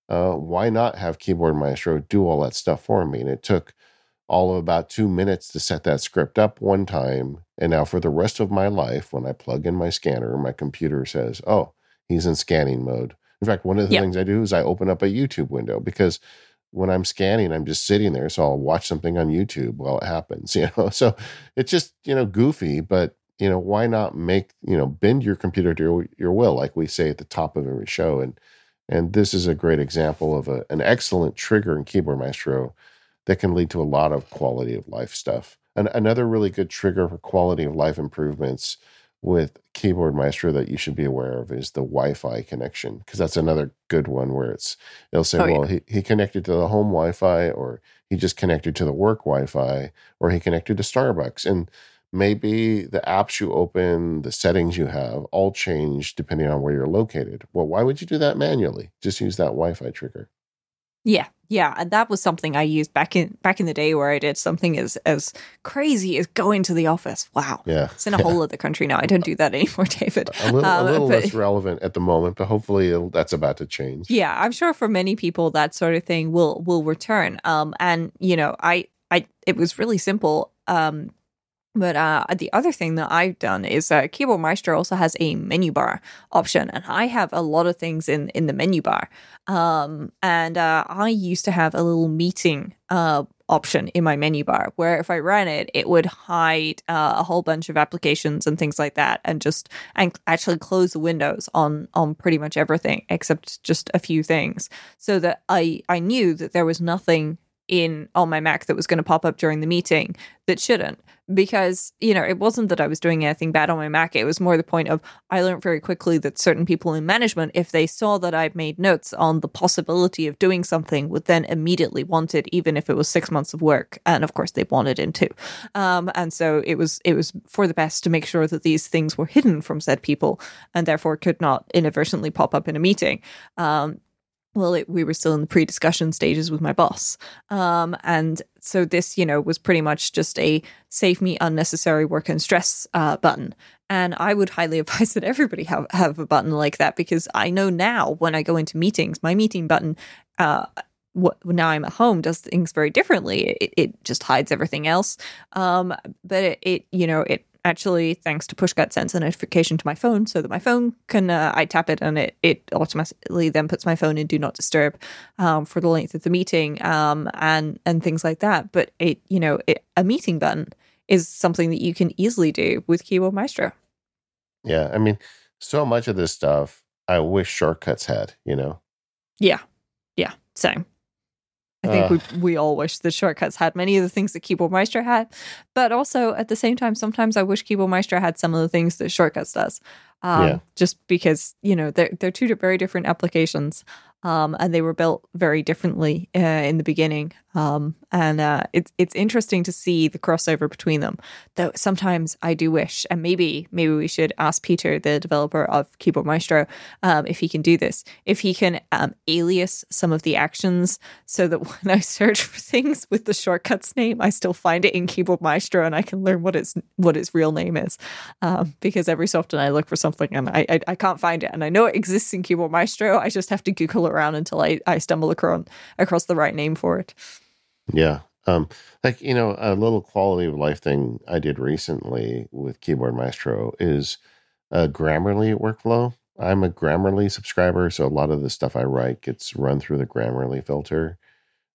uh, why not have Keyboard Maestro do all that stuff for me? And it took all of about two minutes to set that script up one time. And now for the rest of my life, when I plug in my scanner, my computer says, oh, he's in scanning mode. In fact, one of the yep. things I do is I open up a YouTube window because when I'm scanning, I'm just sitting there. So I'll watch something on YouTube while it happens, you know? So it's just, you know, goofy, but, you know, why not make, you know, bend your computer to your, your will, like we say at the top of every show. And And this is a great example of a, an excellent trigger in Keyboard Maestro that can lead to a lot of quality of life stuff. And another really good trigger for quality of life improvements with Keyboard Maestro that you should be aware of is the Wi-Fi connection, because that's another good one where it's they'll say, oh, well, yeah. he, he connected to the home Wi-Fi, or he just connected to the work Wi-Fi, or he connected to Starbucks. And maybe the apps you open, the settings you have, all change depending on where you're located. Well, why would you do that manually? Just use that Wi-Fi trigger. Yeah, yeah. And that was something I used back in back in the day where I did something as, as crazy as going to the office. Wow. Yeah. It's in a yeah. whole other country now. I don't do that anymore, David. A little, um, a little but, less relevant at the moment, but hopefully it'll, that's about to change. Yeah, I'm sure for many people that sort of thing will will return. Um, and, you know, I, I it was really simple. Um But uh, the other thing that I've done is uh, Keyboard Maestro also has a menu bar option, and I have a lot of things in, in the menu bar. Um, and uh, I used to have a little meeting uh, option in my menu bar where if I ran it, it would hide uh, a whole bunch of applications and things like that, and just and actually close the windows on on pretty much everything except just a few things, so that I, I knew that there was nothing in on my Mac that was going to pop up during the meeting that shouldn't. Because, you know, it wasn't that I was doing anything bad on my Mac. It was more the point of I learned very quickly that certain people in management, if they saw that I'd made notes on the possibility of doing something, would then immediately want it, even if it was six months of work. And of course, they wanted in too. Um, and so it was it was for the best to make sure that these things were hidden from said people and therefore could not inadvertently pop up in a meeting. Um, well, it, we were still in the pre-discussion stages with my boss. Um, and so this, you know, was pretty much just a save me unnecessary work and stress uh, button. And I would highly advise that everybody have, have a button like that, because I know now when I go into meetings, my meeting button, uh, what, now I'm at home, does things very differently. It, it just hides everything else. Um, but it, it, you know, it actually, thanks to PushCut, sends a notification to my phone so that my phone can, uh, I tap it and it, it automatically then puts my phone in Do Not Disturb um, for the length of the meeting um, and, and things like that. But, it you know, it, a meeting button is something that you can easily do with Keyboard Maestro. Yeah, I mean, so much of this stuff I wish Shortcuts had, you know? Yeah, yeah, same. I think we, we all wish the Shortcuts had many of the things that Keyboard Maestro had. But also, at the same time, sometimes I wish Keyboard Maestro had some of the things that Shortcuts does. Um, yeah. Just because, you know, they're, they're two very different applications. Um, and they were built very differently uh, in the beginning. Um, and uh, it's it's interesting to see the crossover between them. Though sometimes I do wish, and maybe maybe we should ask Peter, the developer of Keyboard Maestro, um, if he can do this. If he can um, alias some of the actions so that when I search for things with the Shortcuts name, I still find it in Keyboard Maestro and I can learn what its what its real name is. Um, because every so often I look for something and I, I I can't find it, and I know it exists in Keyboard Maestro. I just have to Google around until I, I stumble across, across the right name for it. Yeah. Um, like, you know, a little quality of life thing I did recently with Keyboard Maestro is a Grammarly workflow. I'm a Grammarly subscriber, so a lot of the stuff I write gets run through the Grammarly filter.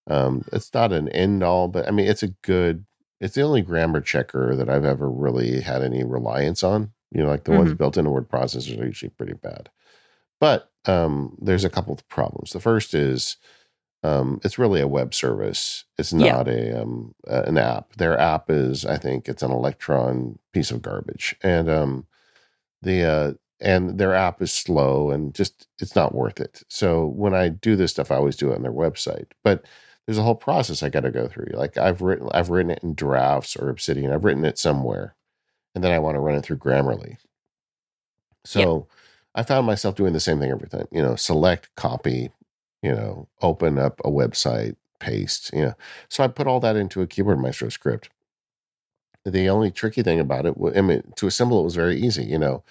Um, it's not an end all, but I mean, it's a good, it's the only grammar checker that I've ever really had any reliance on. You know, like the mm-hmm. ones built into word processors are usually pretty bad. But um, there's a couple of problems. The first is um, it's really a web service. It's not yeah. a um, uh, an app. Their app is, I think, it's an Electron piece of garbage, and um, the uh, and their app is slow and just it's not worth it. So when I do this stuff, I always do it on their website. But there's a whole process I got to go through. Like I've written, I've written it in Drafts or Obsidian. I've written it somewhere. And then I want to run it through Grammarly. So yep. I found myself doing the same thing every time, you know, select, copy, you know, open up a website, paste, you know. So I put all that into a Keyboard Maestro script. The only tricky thing about it, I mean, to assemble it was very easy, you know.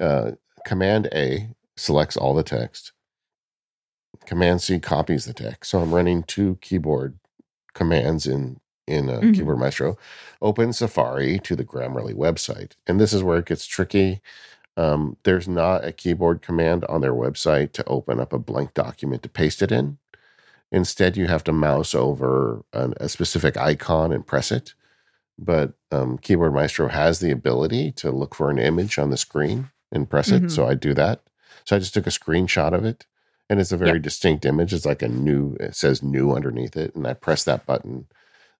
Uh, Command A selects all the text. Command C copies the text. So I'm running two keyboard commands in in uh, mm-hmm. Keyboard Maestro, open Safari to the Grammarly website. And this is where it gets tricky. Um, there's not a keyboard command on their website to open up a blank document to paste it in. Instead, you have to mouse over an, a specific icon and press it. But um, Keyboard Maestro has the ability to look for an image on the screen and press mm-hmm. it. So I do that. So I just took a screenshot of it And it's a very yep. distinct image. It's like a new, it says new underneath it. And I press that button.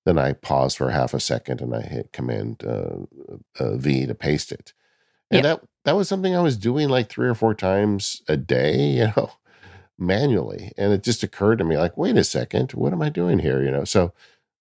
Then I pause for half a second and I hit Command uh, uh, V to paste it. And yep. that, that was something I was doing like three or four times a day, you know, manually. And it just occurred to me like, wait a second, what am I doing here? You know, so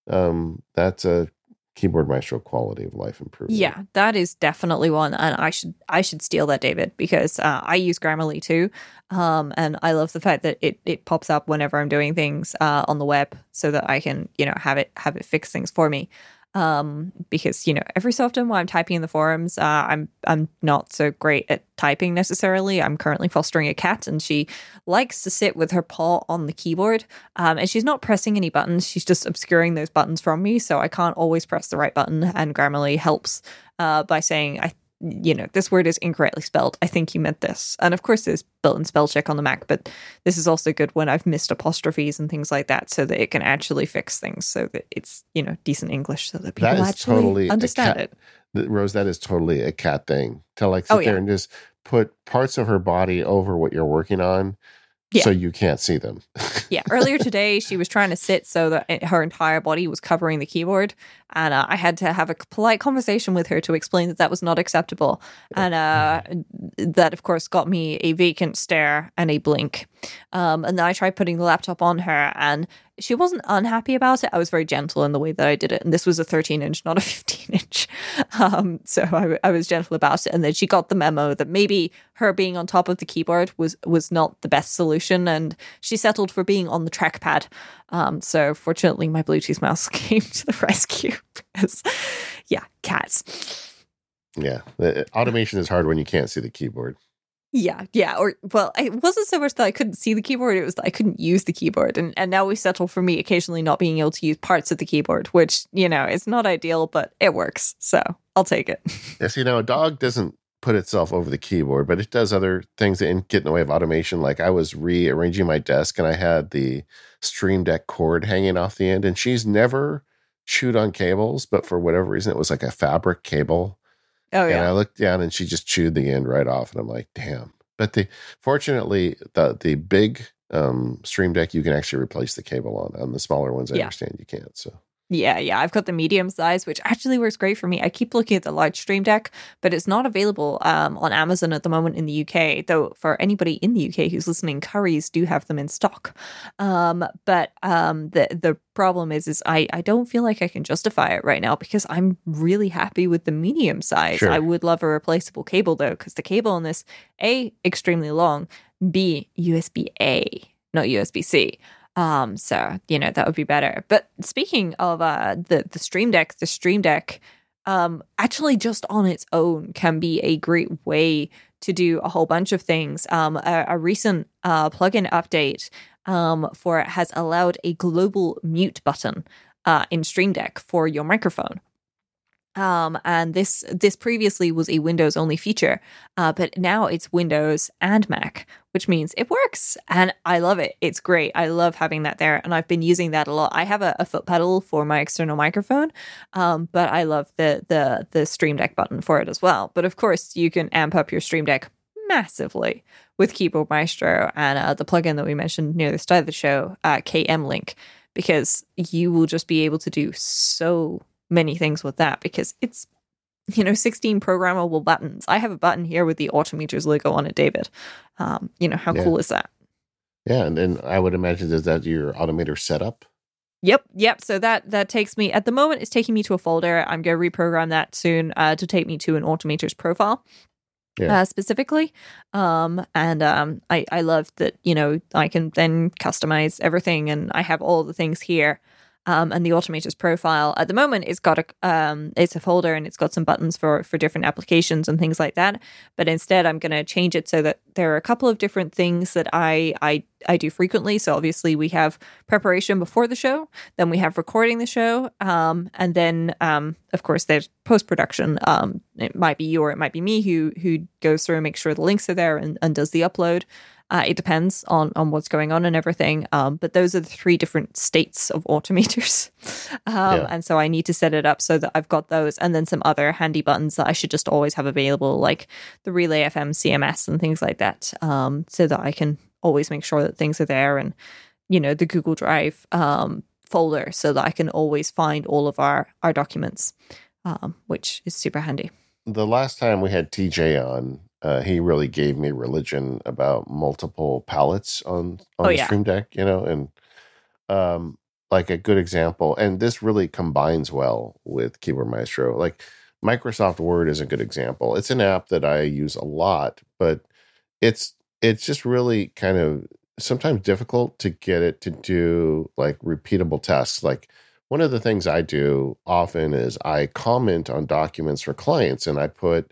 um, that's a Keyboard Maestro quality of life improvement. Yeah, that is definitely one, and I should I should steal that, David, because uh, I use Grammarly too, um, and I love the fact that it it pops up whenever I'm doing things uh, on the web, so that I can you know have it have it fix things for me. Um, because you know every so often while I'm typing in the forums, uh, I'm I'm not so great at typing necessarily. I'm currently fostering a cat, and she likes to sit with her paw on the keyboard, um, and she's not pressing any buttons. She's just obscuring those buttons from me, so I can't always press the right button. And Grammarly helps uh, by saying, I you know this word is incorrectly spelled. I think you meant this. And of course, there's built-in spell check on the Mac, but this is also good when I've missed apostrophes and things like that, so that it can actually fix things, so that it's you know decent English, so that people that actually totally understand cat, it. Rose, that is totally a cat thing to like sit oh, yeah. there and just put parts of her body over what you're working on, yeah. so you can't see them. Yeah. Earlier today, she was trying to sit so that it, her entire body was covering the keyboard, and uh, I had to have a polite conversation with her to explain that that was not acceptable, and uh, that of course got me a vacant stare and a blink. Um, and then I tried putting the laptop on her, and she wasn't unhappy about it. I was very gentle in the way that I did it, and this was a thirteen inch, not a fifteen inch. Um, so I, I was gentle about it, and then she got the memo that maybe her being on top of the keyboard was was not the best solution, and she settled for being on the trackpad. Um, so fortunately my Bluetooth mouse came to the rescue because yeah, cats. Yeah. The automation is hard when you can't see the keyboard. Yeah. Yeah. Or, well, it wasn't so much that I couldn't see the keyboard. It was that I couldn't use the keyboard. And, and now we settle for me occasionally not being able to use parts of the keyboard, which, you know, it's not ideal, but it works. So I'll take it. Yes. You know, a dog doesn't put itself over the keyboard, but it does other things that get in the way of automation. Like I was rearranging my desk and I had the Stream Deck cord hanging off the end, and she's never chewed on cables, but for whatever reason, it was like a fabric cable. Oh yeah. And I looked down and she just chewed the end right off, and I'm like, damn. But the fortunately the, the big um, Stream Deck, you can actually replace the cable on. On the smaller ones, I yeah. understand you can't. So Yeah, yeah. I've got the medium size, which actually works great for me. I keep looking at the large Stream Deck, but it's not available um, on Amazon at the moment in the U K, though for anybody in the U K who's listening, Currys do have them in stock. Um, but um, the the problem is, is I, I don't feel like I can justify it right now because I'm really happy with the medium size. Sure. I would love a replaceable cable, though, because the cable on this, A, extremely long, B, U S B A, not U S B C. Um, so, you know, that would be better. But speaking of uh, the, the Stream Deck, the Stream Deck um, actually just on its own can be a great way to do a whole bunch of things. Um, a, a recent uh, plugin update um, for it has allowed a global mute button uh, in Stream Deck for your microphone. Um, and this this previously was a Windows-only feature, uh, but now it's Windows and Mac, which means it works, and I love it. It's great. I love having that there, and I've been using that a lot. I have a, a foot pedal for my external microphone, um, but I love the, the the Stream Deck button for it as well. But of course, you can amp up your Stream Deck massively with Keyboard Maestro and uh, the plugin that we mentioned near the start of the show, uh, K M Link, because you will just be able to do so many things with that, because it's, you know, sixteen programmable buttons. I have a button here with the Automators logo on it, David. Um, you know, how yeah. cool is that? Yeah, and then I would imagine, is that your Automator setup? Yep, yep. So that that takes me, at the moment, it's taking me to a folder. I'm going to reprogram that soon uh, to take me to an Automator's profile. Yeah. Uh, specifically. Um, and um, I, I love that, you know, I can then customize everything, and I have all the things here. Um, and the Automator's profile at the moment, it's got a um, it's a folder, and it's got some buttons for, for different applications and things like that. But instead, I'm going to change it so that there are a couple of different things that I, I I do frequently. So obviously, we have preparation before the show, then we have recording the show, um, and then um, of course there's post production. Um, it might be you or it might be me who who goes through and makes sure the links are there and, and does the upload. Uh, it depends on, on what's going on and everything. Um, but those are the three different states of Automators. Um, yeah. And so I need to set it up so that I've got those, and then some other handy buttons that I should just always have available, like the Relay F M C M S and things like that, um, so that I can always make sure that things are there, and, you know, the Google Drive um, folder, so that I can always find all of our, our documents, um, which is super handy. The last time we had T J on, uh, he really gave me religion about multiple palettes on, on oh, the yeah. Stream Deck, you know, and um, like a good example. And this really combines well with Keyboard Maestro. Like Microsoft Word is a good example. It's an app that I use a lot, but it's it's just really kind of sometimes difficult to get it to do like repeatable tasks. Like one of the things I do often is I comment on documents for clients, and I put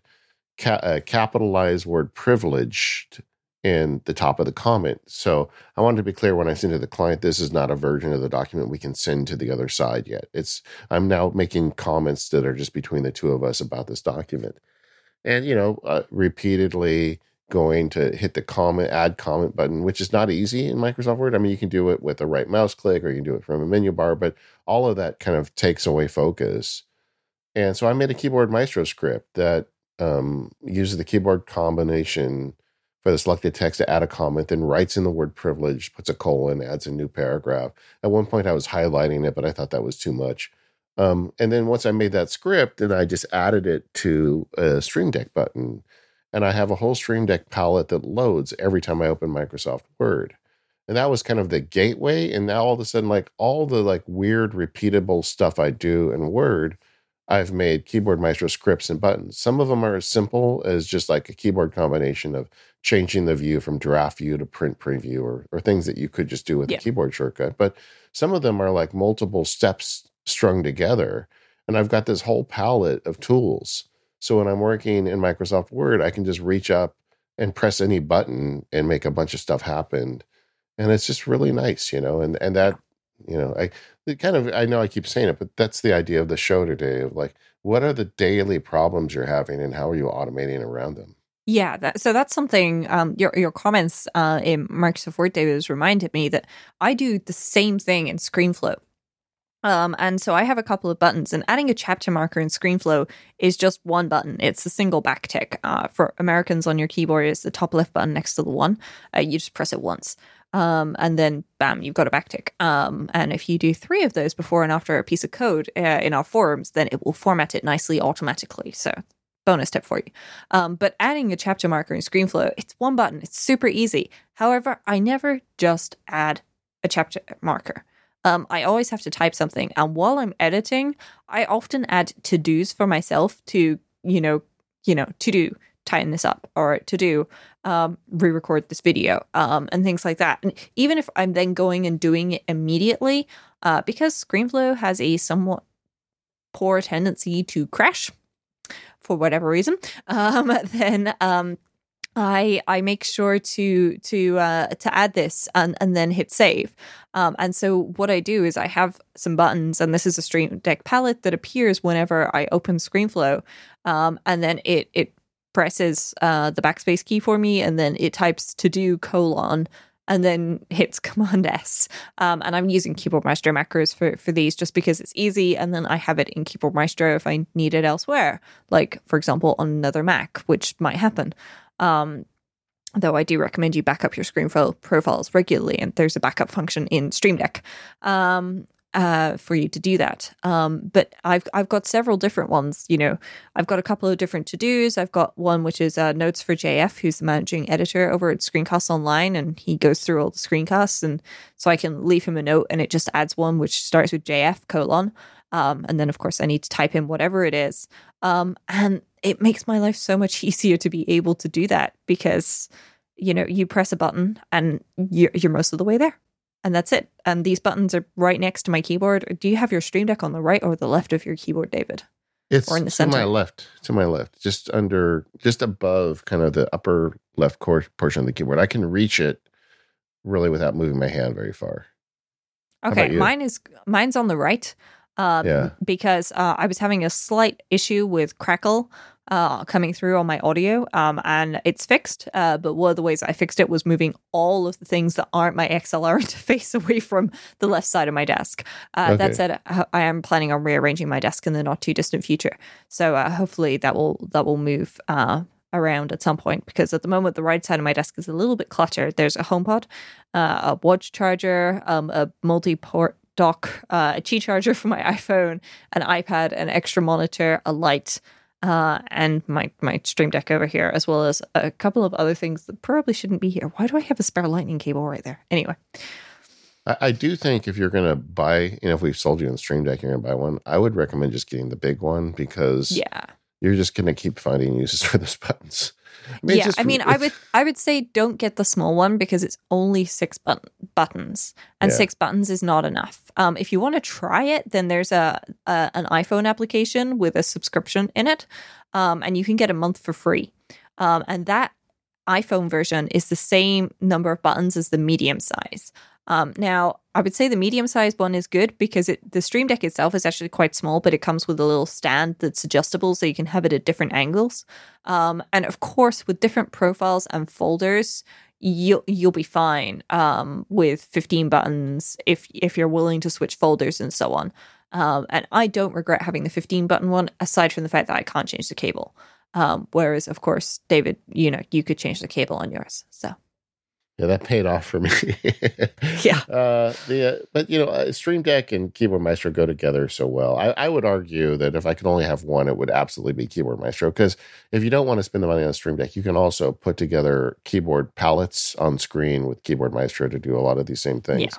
ca- a capitalized word privileged in the top of the comment. So I wanted to be clear when I send to the client, this is not a version of the document we can send to the other side yet. It's I'm now making comments that are just between the two of us about this document. And, you know, uh, repeatedly going to hit the comment, add comment button, which is not easy in Microsoft Word. I mean, you can do it with a right mouse click, or you can do it from a menu bar, but all of that kind of takes away focus. And so I made a Keyboard Maestro script that um, uses the keyboard combination for the selected text to add a comment, then writes in the word privilege, puts a colon, adds a new paragraph. At one point I was highlighting it, but I thought that was too much. Um, and then once I made that script, then I just added it to a Stream Deck button. And I have a whole Stream Deck palette that loads every time I open Microsoft Word. And that was kind of the gateway. And now all of a sudden, like all the like weird, repeatable stuff I do in Word, I've made Keyboard Maestro scripts and buttons. Some of them are as simple as just like a keyboard combination of changing the view from draft view to print preview, or, or things that you could just do with yeah. a keyboard shortcut. But some of them are like multiple steps strung together. And I've got this whole palette of tools. So when I'm working in Microsoft Word, I can just reach up and press any button and make a bunch of stuff happen. And it's just really nice, you know, and, and that, you know, I it kind of, I know I keep saying it, but that's the idea of the show today of like, what are the daily problems you're having and how are you automating around them? Yeah, that, so that's something, um, your your comments uh, in Microsoft Word, David, has reminded me that I do the same thing in ScreenFlow. Um, and so I have a couple of buttons, and adding a chapter marker in ScreenFlow is just one button. It's a single backtick. Uh, for Americans on your keyboard, it's the top left button next to the one. Uh, you just press it once, um, and then bam, you've got a backtick. Um, and if you do three of those before and after a piece of code uh, in our forums, then it will format it nicely automatically. So bonus tip for you. Um, but adding a chapter marker in ScreenFlow, it's one button. It's super easy. However, I never just add a chapter marker. Um, I always have to type something. And while I'm editing, I often add to-dos for myself to, you know, you know, to-do, tighten this up, or to-do, um, re-record this video, um, and things like that. And even if I'm then going and doing it immediately, uh, because ScreenFlow has a somewhat poor tendency to crash for whatever reason, um, then... Um, I I make sure to to uh, to add this and, and then hit save. Um, and so what I do is I have some buttons, and this is a Stream Deck palette that appears whenever I open ScreenFlow, um, and then it it presses uh, the backspace key for me, and then it types to do colon, and then hits Command S. Um, and I'm using Keyboard Maestro macros for, for these just because it's easy. And then I have it in Keyboard Maestro if I need it elsewhere, like, for example, on another Mac, which might happen. Um, though I do recommend you back up your ScreenFlow profiles regularly, and there's a backup function in Stream Deck um, uh, for you to do that. Um, but I've I've got several different ones. You know, I've got a couple of different to-dos. I've got one which is uh, notes for J F, who's the managing editor over at Screencast Online, and he goes through all the screencasts, and so I can leave him a note, and it just adds one which starts with J F colon, um, and then of course I need to type in whatever it is, um, and. It makes my life so much easier to be able to do that because, you know, you press a button and you're, you're most of the way there, and that's it. And these buttons are right next to my keyboard. Do you have your Stream Deck on the right or the left of your keyboard, David? It's or in the to center? my left, to my left, just under, just above kind of the upper left cor- portion of the keyboard. I can reach it really without moving my hand very far. Okay, mine is mine's on the right um, yeah. because uh, I was having a slight issue with Crackle. Uh, coming through on my audio, um, and it's fixed, uh, but one of the ways I fixed it was moving all of the things that aren't my X L R interface away from the left side of my desk. Uh, okay. That said, I, I am planning on rearranging my desk in the not too distant future, so uh, hopefully that will that will move uh, around at some point, because at the moment the right side of my desk is a little bit cluttered. There's a HomePod, uh, a watch charger, um, a multi-port dock, uh, a Qi charger for my iPhone, an iPad, an extra monitor, a light, uh, and my, my Stream Deck over here, as well as a couple of other things that probably shouldn't be here. Why do I have a spare lightning cable right there? Anyway. I, I do think if you're going to buy, you know, if we've sold you on the Stream Deck, you're going to buy one, I would recommend just getting the big one, because yeah. you're just going to keep finding uses for those buttons. I mean, yeah, just, I mean, I would I would say don't get the small one, because it's only six but- buttons, and yeah. six buttons is not enough. Um, if you want to try it, then there's a, a an iPhone application with a subscription in it, um, and you can get a month for free. Um, and that iPhone version is the same number of buttons as the medium size. Um, now, I would say the medium-sized one is good, because it, the Stream Deck itself is actually quite small, but it comes with a little stand that's adjustable, so you can have it at different angles. Um, and of course, with different profiles and folders, you'll you'll be fine um, with fifteen buttons if if you're willing to switch folders and so on. Um, and I don't regret having the fifteen-button one, aside from the fact that I can't change the cable. Um, whereas, of course, David, you know, you could change the cable on yours, so. Yeah, that paid off for me. yeah. Uh, the, uh, but, you know, Stream Deck and Keyboard Maestro go together so well. I, I would argue that if I could only have one, it would absolutely be Keyboard Maestro, because if you don't want to spend the money on Stream Deck, you can also put together keyboard palettes on screen with Keyboard Maestro to do a lot of these same things. Yeah.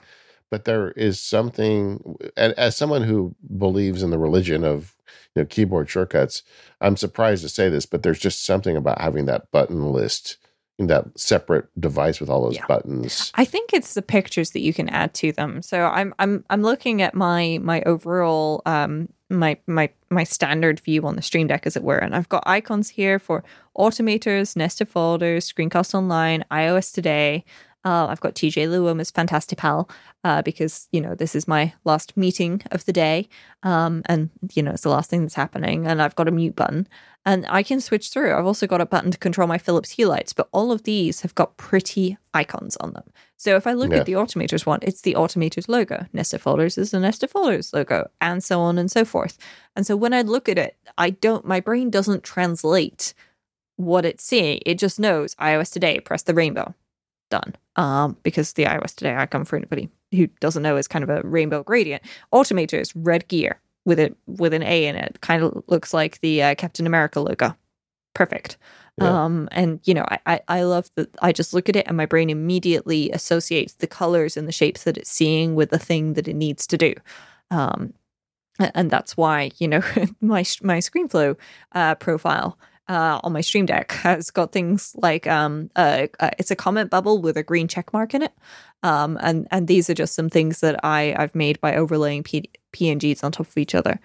But there is something, as someone who believes in the religion of, you know, keyboard shortcuts, I'm surprised to say this, but there's just something about having that button list in that separate device with all those yeah. buttons. I think it's the pictures that you can add to them. So I'm I'm I'm looking at my my overall um my my my standard view on the Stream Deck, as it were, and I've got icons here for Automators, nested folders, Screencast Online, iOS Today. Uh, I've got T J Luwum's Fantastical, uh, because, you know, this is my last meeting of the day, um, and, you know, it's the last thing that's happening, and I've got a mute button, and I can switch through. I've also got a button to control my Philips Hue lights, but all of these have got pretty icons on them. So if I look yeah. at the Automators one, it's the Automators logo. Nested Folders is the Nested Folders logo, and so on and so forth. And so when I look at it, I don't, my brain doesn't translate what it's seeing. It just knows iOS Today, press the rainbow. Done. Um, because the iOS Today icon, for anybody who doesn't know, is kind of a rainbow gradient. Automator is red gear with it with an A in it. Kind of looks like the uh, Captain America logo. Perfect. Yeah. Um, and you know, I, I, I love that. I just look at it and my brain immediately associates the colors and the shapes that it's seeing with the thing that it needs to do. Um, and that's why, you know, my my ScreenFlow uh, profile. Uh, on my Stream Deck has got things like um, uh, uh, it's a comment bubble with a green check mark in it, um, and and these are just some things that I I've made by overlaying P- PNGs on top of each other,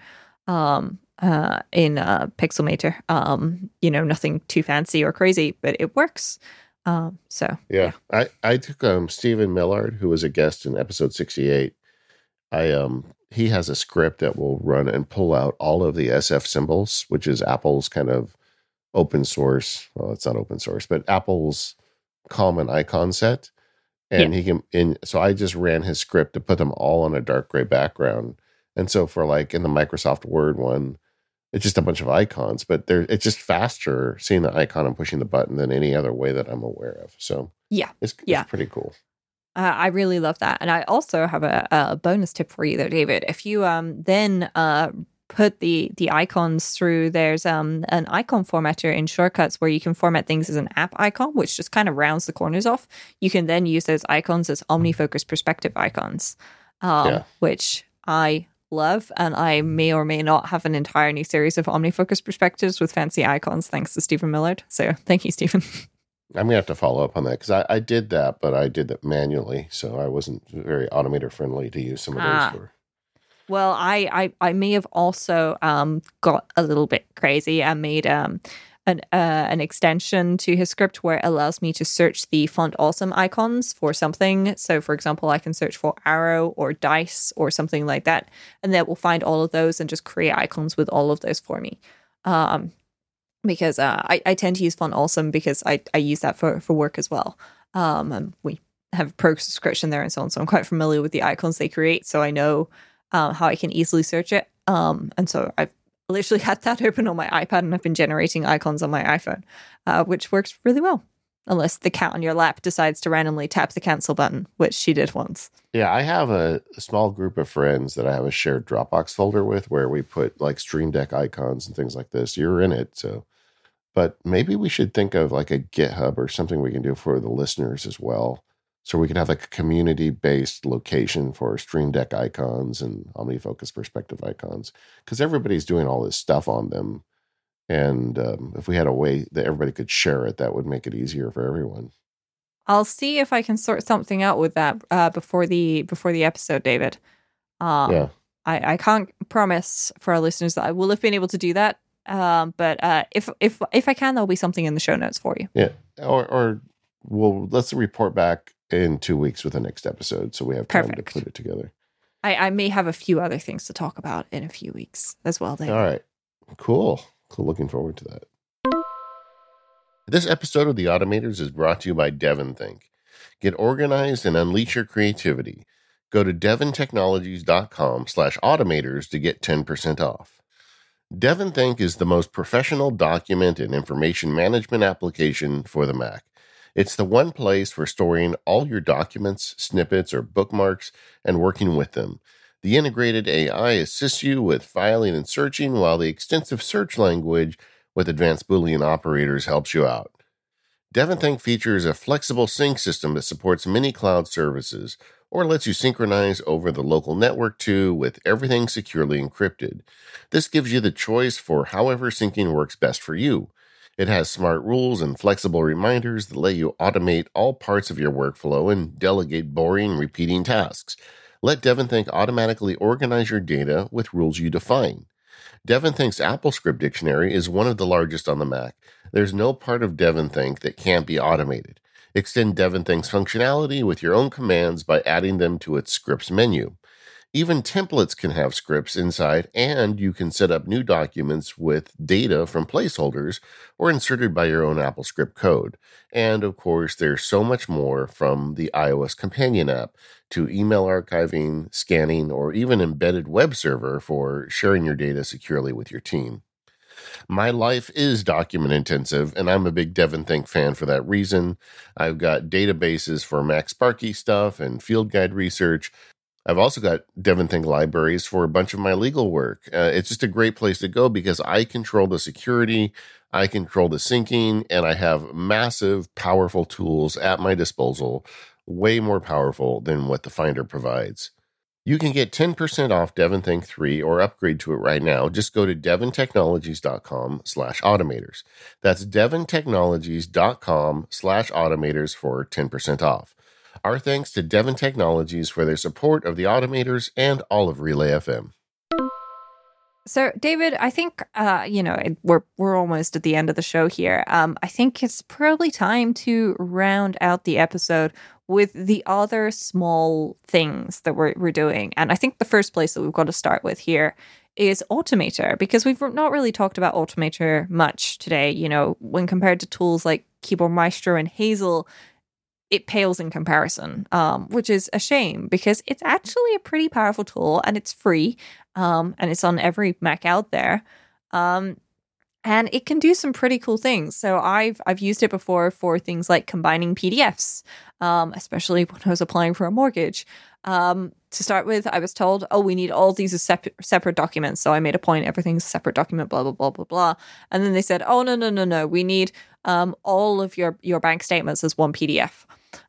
um, uh, in uh, Pixelmator. Um, you know, nothing too fancy or crazy, but it works. Um, so yeah, yeah. I I took um, Stephen Millard, who was a guest in episode sixty-eight. I um. He has a script that will run and pull out all of the S F symbols, which is Apple's kind of open source, well, it's not open source, but Apple's common icon set. And yeah. he can, and so I just ran his script to put them all on a dark gray background. And so for like in the Microsoft Word one, it's just a bunch of icons, but there, it's just faster seeing the icon and pushing the button than any other way that I'm aware of. So yeah, it's, yeah. it's pretty cool. Uh, I really love that. And I also have a, a bonus tip for you there, David. If you um then uh put the the icons through, there's um an icon formatter in Shortcuts where you can format things as an app icon, which just kind of rounds the corners off. You can then use those icons as OmniFocus perspective icons, um, yeah. which I love, and I may or may not have an entire new series of OmniFocus perspectives with fancy icons thanks to Stephen Millard. So thank you, Stephen. I'm gonna have to follow up on that, because I, I did that, but I did that manually, so I wasn't very Automator friendly to use some of ah. those for. Well, I, I, I may have also um, got a little bit crazy and made um, an uh, an extension to his script where it allows me to search the font awesome icons for something. So, for example, I can search for arrow or dice or something like that, and that will find all of those and just create icons with all of those for me. Um, because uh, I, I tend to use font awesome because I, I use that for, for work as well. Um, and we have a pro subscription there and so on, so I'm quite familiar with the icons they create, so I know... Um, how I can easily search it. Um, and so I've I literally had that open on my iPad and I've been generating icons on my iPhone, uh, which works really well. Unless the cat on your lap decides to randomly tap the cancel button, which she did once. Yeah, I have a, a small group of friends that I have a shared Dropbox folder with where we put like Stream Deck icons and things like this. You're in it, so. But maybe we should think of like a GitHub or something we can do for the listeners as well. So we can have like a community-based location for Stream Deck icons and OmniFocus perspective icons. Because everybody's doing all this stuff on them. And um, if we had a way that everybody could share it, that would make it easier for everyone. I'll see if I can sort something out with that uh, before the before the episode, David. Um, yeah. I, I can't promise for our listeners that I will have been able to do that. Um, but uh, if if if I can, there'll be something in the show notes for you. Yeah. Or or we'll let's report back in two weeks with the next episode, so we have time Perfect. To put it together. I, I may have a few other things to talk about in a few weeks as well, David. All right. Cool. So looking forward to that. This episode of The Automators is brought to you by DevonThink. Get organized and unleash your creativity. Go to devontechnologies.com slash automators to get ten percent off. DevonThink is the most professional document and information management application for the Mac. It's the one place for storing all your documents, snippets, or bookmarks and working with them. The integrated A I assists you with filing and searching, while the extensive search language with advanced Boolean operators helps you out. DevonThink features a flexible sync system that supports many cloud services, or lets you synchronize over the local network too, with everything securely encrypted. This gives you the choice for however syncing works best for you. It has smart rules and flexible reminders that let you automate all parts of your workflow and delegate boring, repeating tasks. Let DevonThink automatically organize your data with rules you define. DevonThink's AppleScript dictionary is one of the largest on the Mac. There's no part of DevonThink that can't be automated. Extend DevonThink's functionality with your own commands by adding them to its scripts menu. Even templates can have scripts inside, and you can set up new documents with data from placeholders or inserted by your own AppleScript code. And, of course, there's so much more, from the iOS companion app to email archiving, scanning, or even embedded web server for sharing your data securely with your team. My life is document intensive, and I'm a big DevonThink fan for that reason. I've got databases for Mac Sparky stuff and field guide research. I've also got DevonThink libraries for a bunch of my legal work. Uh, it's just a great place to go because I control the security, I control the syncing, and I have massive, powerful tools at my disposal, way more powerful than what the Finder provides. You can get ten percent off DevonThink three or upgrade to it right now. Just go to devontechnologies.com slash automators. That's devontechnologies.com slash automators for ten percent off. Our thanks to Devon Technologies for their support of The Automators and all of Relay F M. So, David, I think, uh, you know, we're we're almost at the end of the show here. Um, I think it's probably time to round out the episode with the other small things that we're, we're doing. And I think the first place that we've got to start with here is Automator, because we've not really talked about Automator much today. You know, when compared to tools like Keyboard Maestro and Hazel, it pales in comparison, um, which is a shame because it's actually a pretty powerful tool and it's free, um, and it's on every Mac out there, um, and it can do some pretty cool things. So I've I've used it before for things like combining P D Fs, um, especially when I was applying for a mortgage. Um, to start with, I was told, oh, we need all these as sep- separate documents. So I made a point, everything's a separate document, blah, blah, blah, blah, blah. And then they said, oh, no, no, no, no, we need um, all of your, your bank statements as one P D F.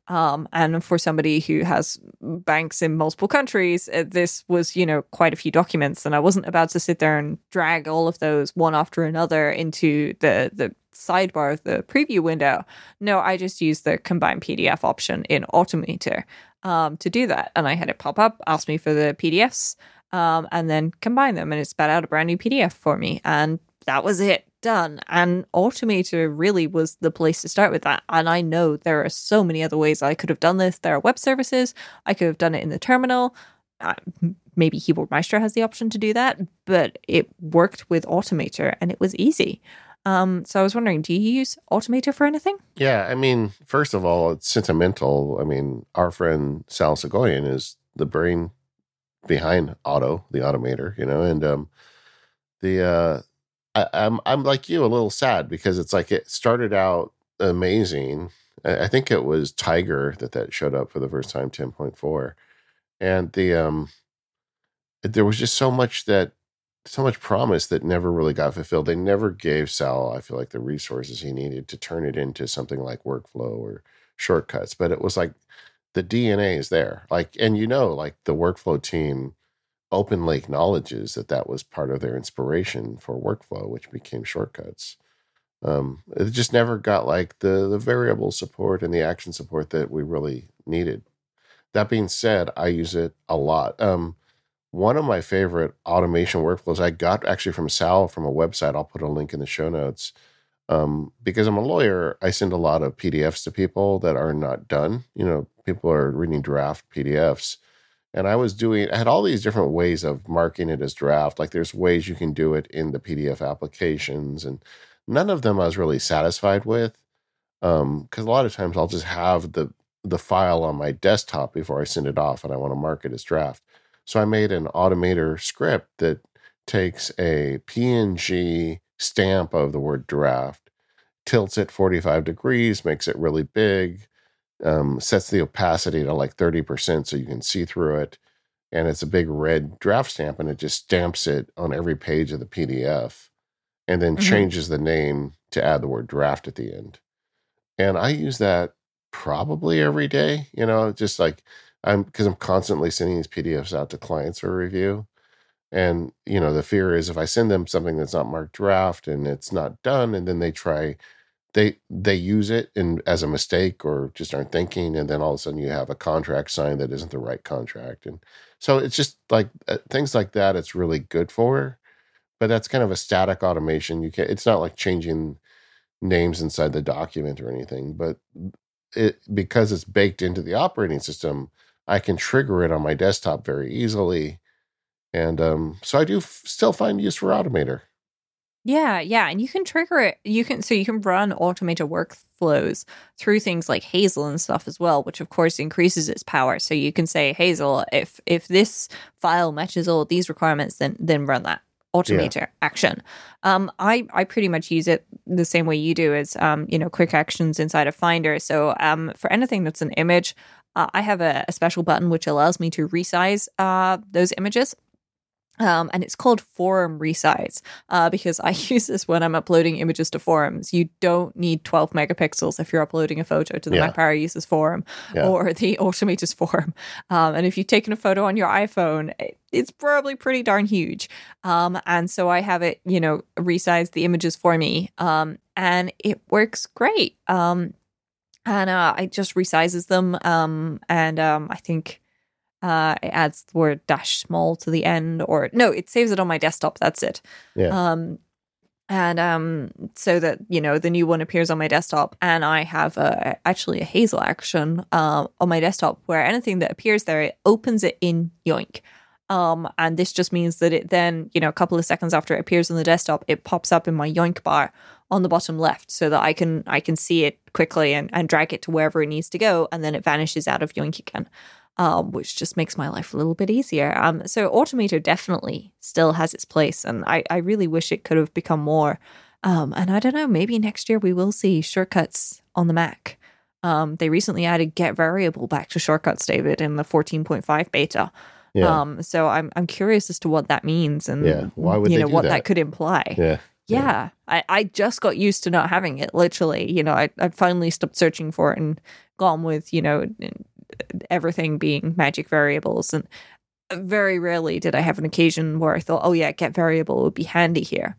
Um, and for somebody who has banks in multiple countries, this was, you know, quite a few documents, and I wasn't about to sit there and drag all of those one after another into the, the sidebar of the preview window. No, I just used the combine P D F option in Automator um, to do that. And I had it pop up, ask me for the P D Fs, um, and then combine them, and it spat out a brand new P D F for me. And that was it. Done. And Automator really was the place to start with that. And I know there are so many other ways I could have done this. There are web services. I could have done it in the terminal. Uh, maybe Keyboard Maestro has the option to do that, but it worked with Automator and it was easy. Um, so I was wondering, do you use Automator for anything? Yeah, I mean, first of all, it's sentimental. I mean, our friend Sal Segoyan is the brain behind Auto, the Automator, you know, and um, the uh, I, I'm I'm like you, a little sad because it's like it started out amazing. I think it was Tiger that that showed up for the first time, ten point four, and the um, there was just so much that so much promise that never really got fulfilled. They never gave Sal, I feel like, the resources he needed to turn it into something like workflow or shortcuts. But it was like the D N A is there, like, and you know, like the workflow team openly acknowledges that that was part of their inspiration for workflow, which became shortcuts. Um, it just never got like the, the variable support and the action support that we really needed. That being said, I use it a lot. Um, one of my favorite automation workflows I got actually from Sal from a website. I'll put a link in the show notes. Um, because I'm a lawyer, I send a lot of P D Fs to people that are not done. You know, people are reading draft P D Fs. And I was doing, I had all these different ways of marking it as draft. Like there's ways you can do it in the P D F applications, and none of them I was really satisfied with, because um, a lot of times I'll just have the the file on my desktop before I send it off, and I want to mark it as draft. So I made an Automator script that takes a P N G stamp of the word draft, tilts it forty-five degrees, makes it really big, um, sets the opacity to like thirty percent so you can see through it, and it's a big red draft stamp, and it just stamps it on every page of the P D F. And then mm-hmm. changes the name to add the word draft at the end. And I use that probably every day, you know, just like I'm, because I'm constantly sending these P D Fs out to clients for review. And, you know, the fear is if I send them something that's not marked draft and it's not done, and then they try, they, they use it in, as a mistake or just aren't thinking. And then all of a sudden you have a contract signed that isn't the right contract. And so it's just like uh, things like that. It's really good for. But that's kind of a static automation. You can, it's not like changing names inside the document or anything. But it, because it's baked into the operating system, I can trigger it on my desktop very easily. And um, so I do f- still find use for Automator. Yeah, yeah. And you can trigger it. You can So you can run Automator workflows through things like Hazel and stuff as well, which of course increases its power. So you can say, Hazel, if if this file matches all these requirements, then then run that. Automator yeah. action. Um, I, I pretty much use it the same way you do as, um, you know, quick actions inside of Finder. So um, for anything that's an image, uh, I have a, a special button which allows me to resize uh, those images. Um, and it's called Forum Resize uh, because I use this when I'm uploading images to forums. You don't need twelve megapixels if you're uploading a photo to the yeah. MacPower Users Forum yeah. or the Automators Forum. Um, and if you've taken a photo on your iPhone, it, it's probably pretty darn huge. Um, and so I have it, you know, resize the images for me. Um, and it works great. Um, and uh, it just resizes them. Um, and um, I think... Uh, it adds the word dash small to the end, or no, it saves it on my desktop. That's it. Yeah. Um, and um, so that, you know, the new one appears on my desktop, and I have a, actually a Hazel action uh, on my desktop where anything that appears there, it opens it in Yoink. Um, and this just means that it then, you know, a couple of seconds after it appears on the desktop, it pops up in my Yoink bar on the bottom left so that I can I can see it quickly and, and drag it to wherever it needs to go, and then it vanishes out of Yoink again. Um, which just makes my life a little bit easier. Um, so Automator definitely still has its place, and I, I really wish it could have become more. Um, and I don't know, maybe next year we will see shortcuts on the Mac. Um, they recently added Get Variable back to Shortcuts, David, in the fourteen point five beta. Yeah. Um, so I'm I'm curious as to what that means and yeah. Why would you know what that? that could imply. Yeah. Yeah, I, I just got used to not having it, literally. You know, I, I finally stopped searching for it and gone with, you know, everything being magic variables. And very rarely did I have an occasion where I thought, oh, yeah, get variable would be handy here.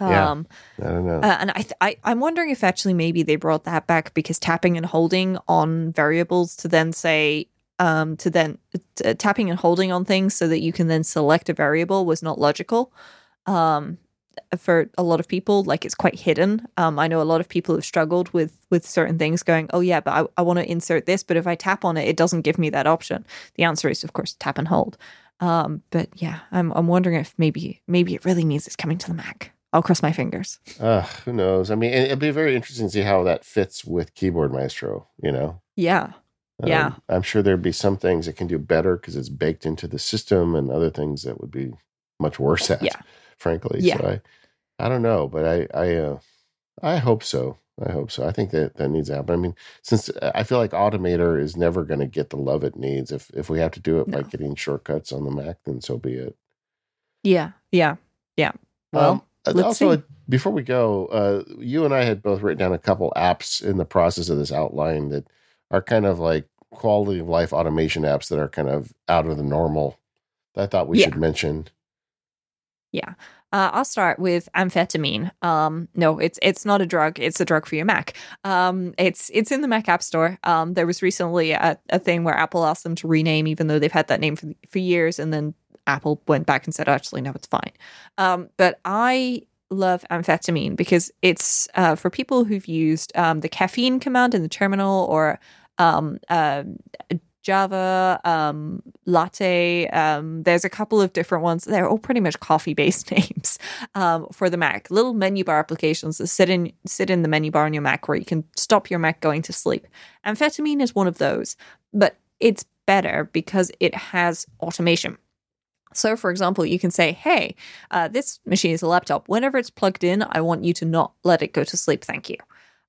Um, yeah, I don't know. Uh, and I th- I, I'm wondering if actually maybe they brought that back because tapping and holding on variables to then say, um, to then t- tapping and holding on things so that you can then select a variable was not logical. Um for a lot of people, like it's quite hidden. Um, I know a lot of people have struggled with with certain things going, oh yeah, but I, I want to insert this, but if I tap on it, it doesn't give me that option. The answer is, of course, tap and hold. Um, but yeah, I'm I'm wondering if maybe maybe it really means it's coming to the Mac. I'll cross my fingers. Uh, who knows? I mean, it'd be very interesting to see how that fits with Keyboard Maestro, you know? Yeah, um, yeah. I'm sure there'd be some things it can do better because it's baked into the system and other things that would be much worse at. Yeah. frankly. Yeah. So I, I don't know, but I, I, uh, I hope so. I hope so. I think that that needs to happen. I mean, since I feel like Automator is never going to get the love it needs. If if we have to do it no. by getting shortcuts on the Mac, then so be it. Yeah, yeah, yeah. Well, um, let's also, see. Before we go, uh, you and I had both written down a couple apps in the process of this outline that are kind of like quality of life automation apps that are kind of out of the normal that I thought we yeah. should mention. Yeah. Uh, I'll start with Amphetamine. Um, no, it's it's not a drug. It's a drug for your Mac. Um, it's it's in the Mac App Store. Um, there was recently a, a thing where Apple asked them to rename, even though they've had that name for, for years. And then Apple went back and said, actually, no, it's fine. Um, but I love Amphetamine because it's uh, for people who've used um, the caffeine command in the terminal or um, uh, Java, um, Latte. Um, there's a couple of different ones. They're all pretty much coffee-based names um, for the Mac. Little menu bar applications that sit in sit in the menu bar on your Mac where you can stop your Mac going to sleep. Amphetamine is one of those, but it's better because it has automation. So, for example, you can say, hey, uh, this machine is a laptop. Whenever it's plugged in, I want you to not let it go to sleep. Thank you.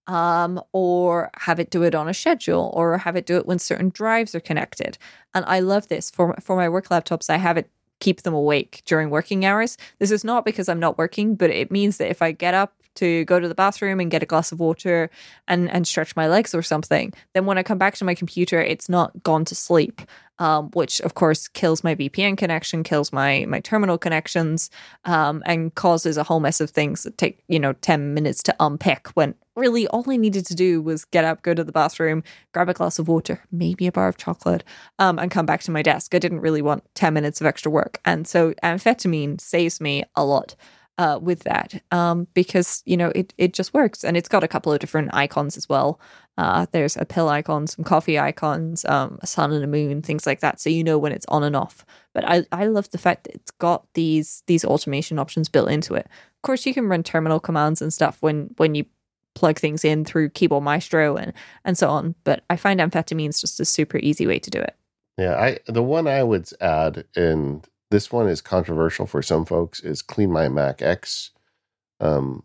Um, or have it do it on a schedule, or have it do it when certain drives are connected. And I love this. For, for my work laptops, I have it keep them awake during working hours. This is not because I'm not working, but it means that if I get up to go to the bathroom and get a glass of water and, and stretch my legs or something, then when I come back to my computer, it's not gone to sleep, um, which, of course, kills my V P N connection, kills my, my terminal connections, um, and causes a whole mess of things that take, you know, ten minutes to unpick when really all I needed to do was get up, go to the bathroom, grab a glass of water, maybe a bar of chocolate, um, and come back to my desk. I didn't really want ten minutes of extra work. And so Amphetamine saves me a lot uh, with that um, because, you know, it, it just works. And it's got a couple of different icons as well. Uh, there's a pill icon, some coffee icons, um, a sun and a moon, things like that. So you know when it's on and off. But I, I love the fact that it's got these these automation options built into it. Of course, you can run terminal commands and stuff when, when you plug things in through Keyboard Maestro and, and so on. But I find Amphetamine is just a super easy way to do it. Yeah, I the one I would add, and this one is controversial for some folks, is Clean My Mac X. Um,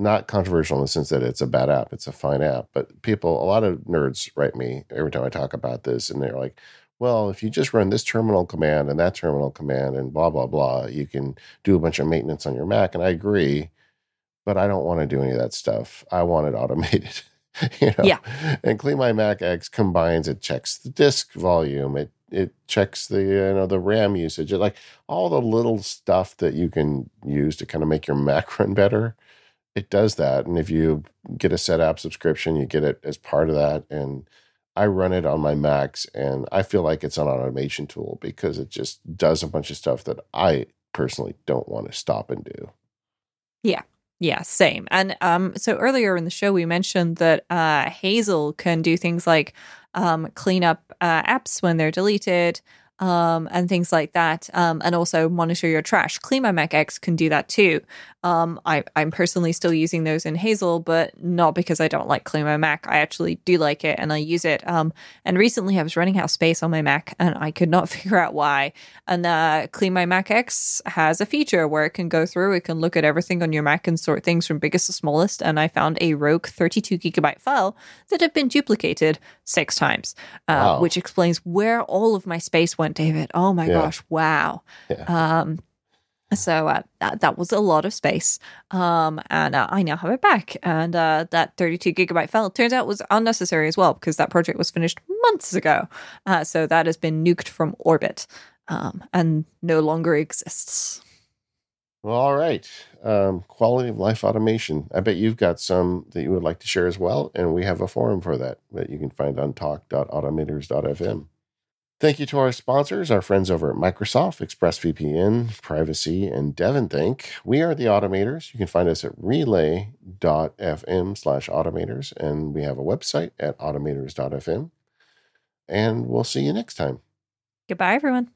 not controversial in the sense that it's a bad app. It's a fine app. But people, a lot of nerds write me every time I talk about this, and they're like, well, if you just run this terminal command and that terminal command and blah, blah, blah, you can do a bunch of maintenance on your Mac. And I agree. But I don't want to do any of that stuff. I want it automated, you know. Yeah. And Clean My Mac X combines. It checks the disk volume. It it checks the you know the RAM usage. It, like all the little stuff that you can use to kind of make your Mac run better. It does that. And if you get a set app subscription, you get it as part of that. And I run it on my Macs, and I feel like it's an automation tool because it just does a bunch of stuff that I personally don't want to stop and do. Yeah. Yeah, same. And um, so earlier in the show, we mentioned that uh, Hazel can do things like um, clean up uh, apps when they're deleted um, and things like that, um, and also monitor your trash. Clean My Mac X can do that too. Um, I, I'm personally still using those in Hazel, but not because I don't like Clean My Mac. I actually do like it, and I use it. Um, and recently, I was running out of space on my Mac, and I could not figure out why. And uh, Clean My Mac X has a feature where it can go through, it can look at everything on your Mac and sort things from biggest to smallest. And I found a rogue thirty-two gigabyte file that had been duplicated six times, uh, wow. which explains where all of my space went. David, oh my yeah. gosh, wow. Yeah. Um, so uh, that, that was a lot of space. Um, and uh, I now have it back. And uh, that thirty-two gigabyte file turns out was unnecessary as well because that project was finished months ago. Uh, so that has been nuked from orbit um, and no longer exists. Well, all right. Um, quality of life automation. I bet you've got some that you would like to share as well. And we have a forum for that that you can find on talk dot automators dot f m. Thank you to our sponsors, our friends over at Microsoft, ExpressVPN, Privacy, and DevonThink. We are the Automators. You can find us at relay dot f m slash automators, and we have a website at automators dot f m. And we'll see you next time. Goodbye, everyone.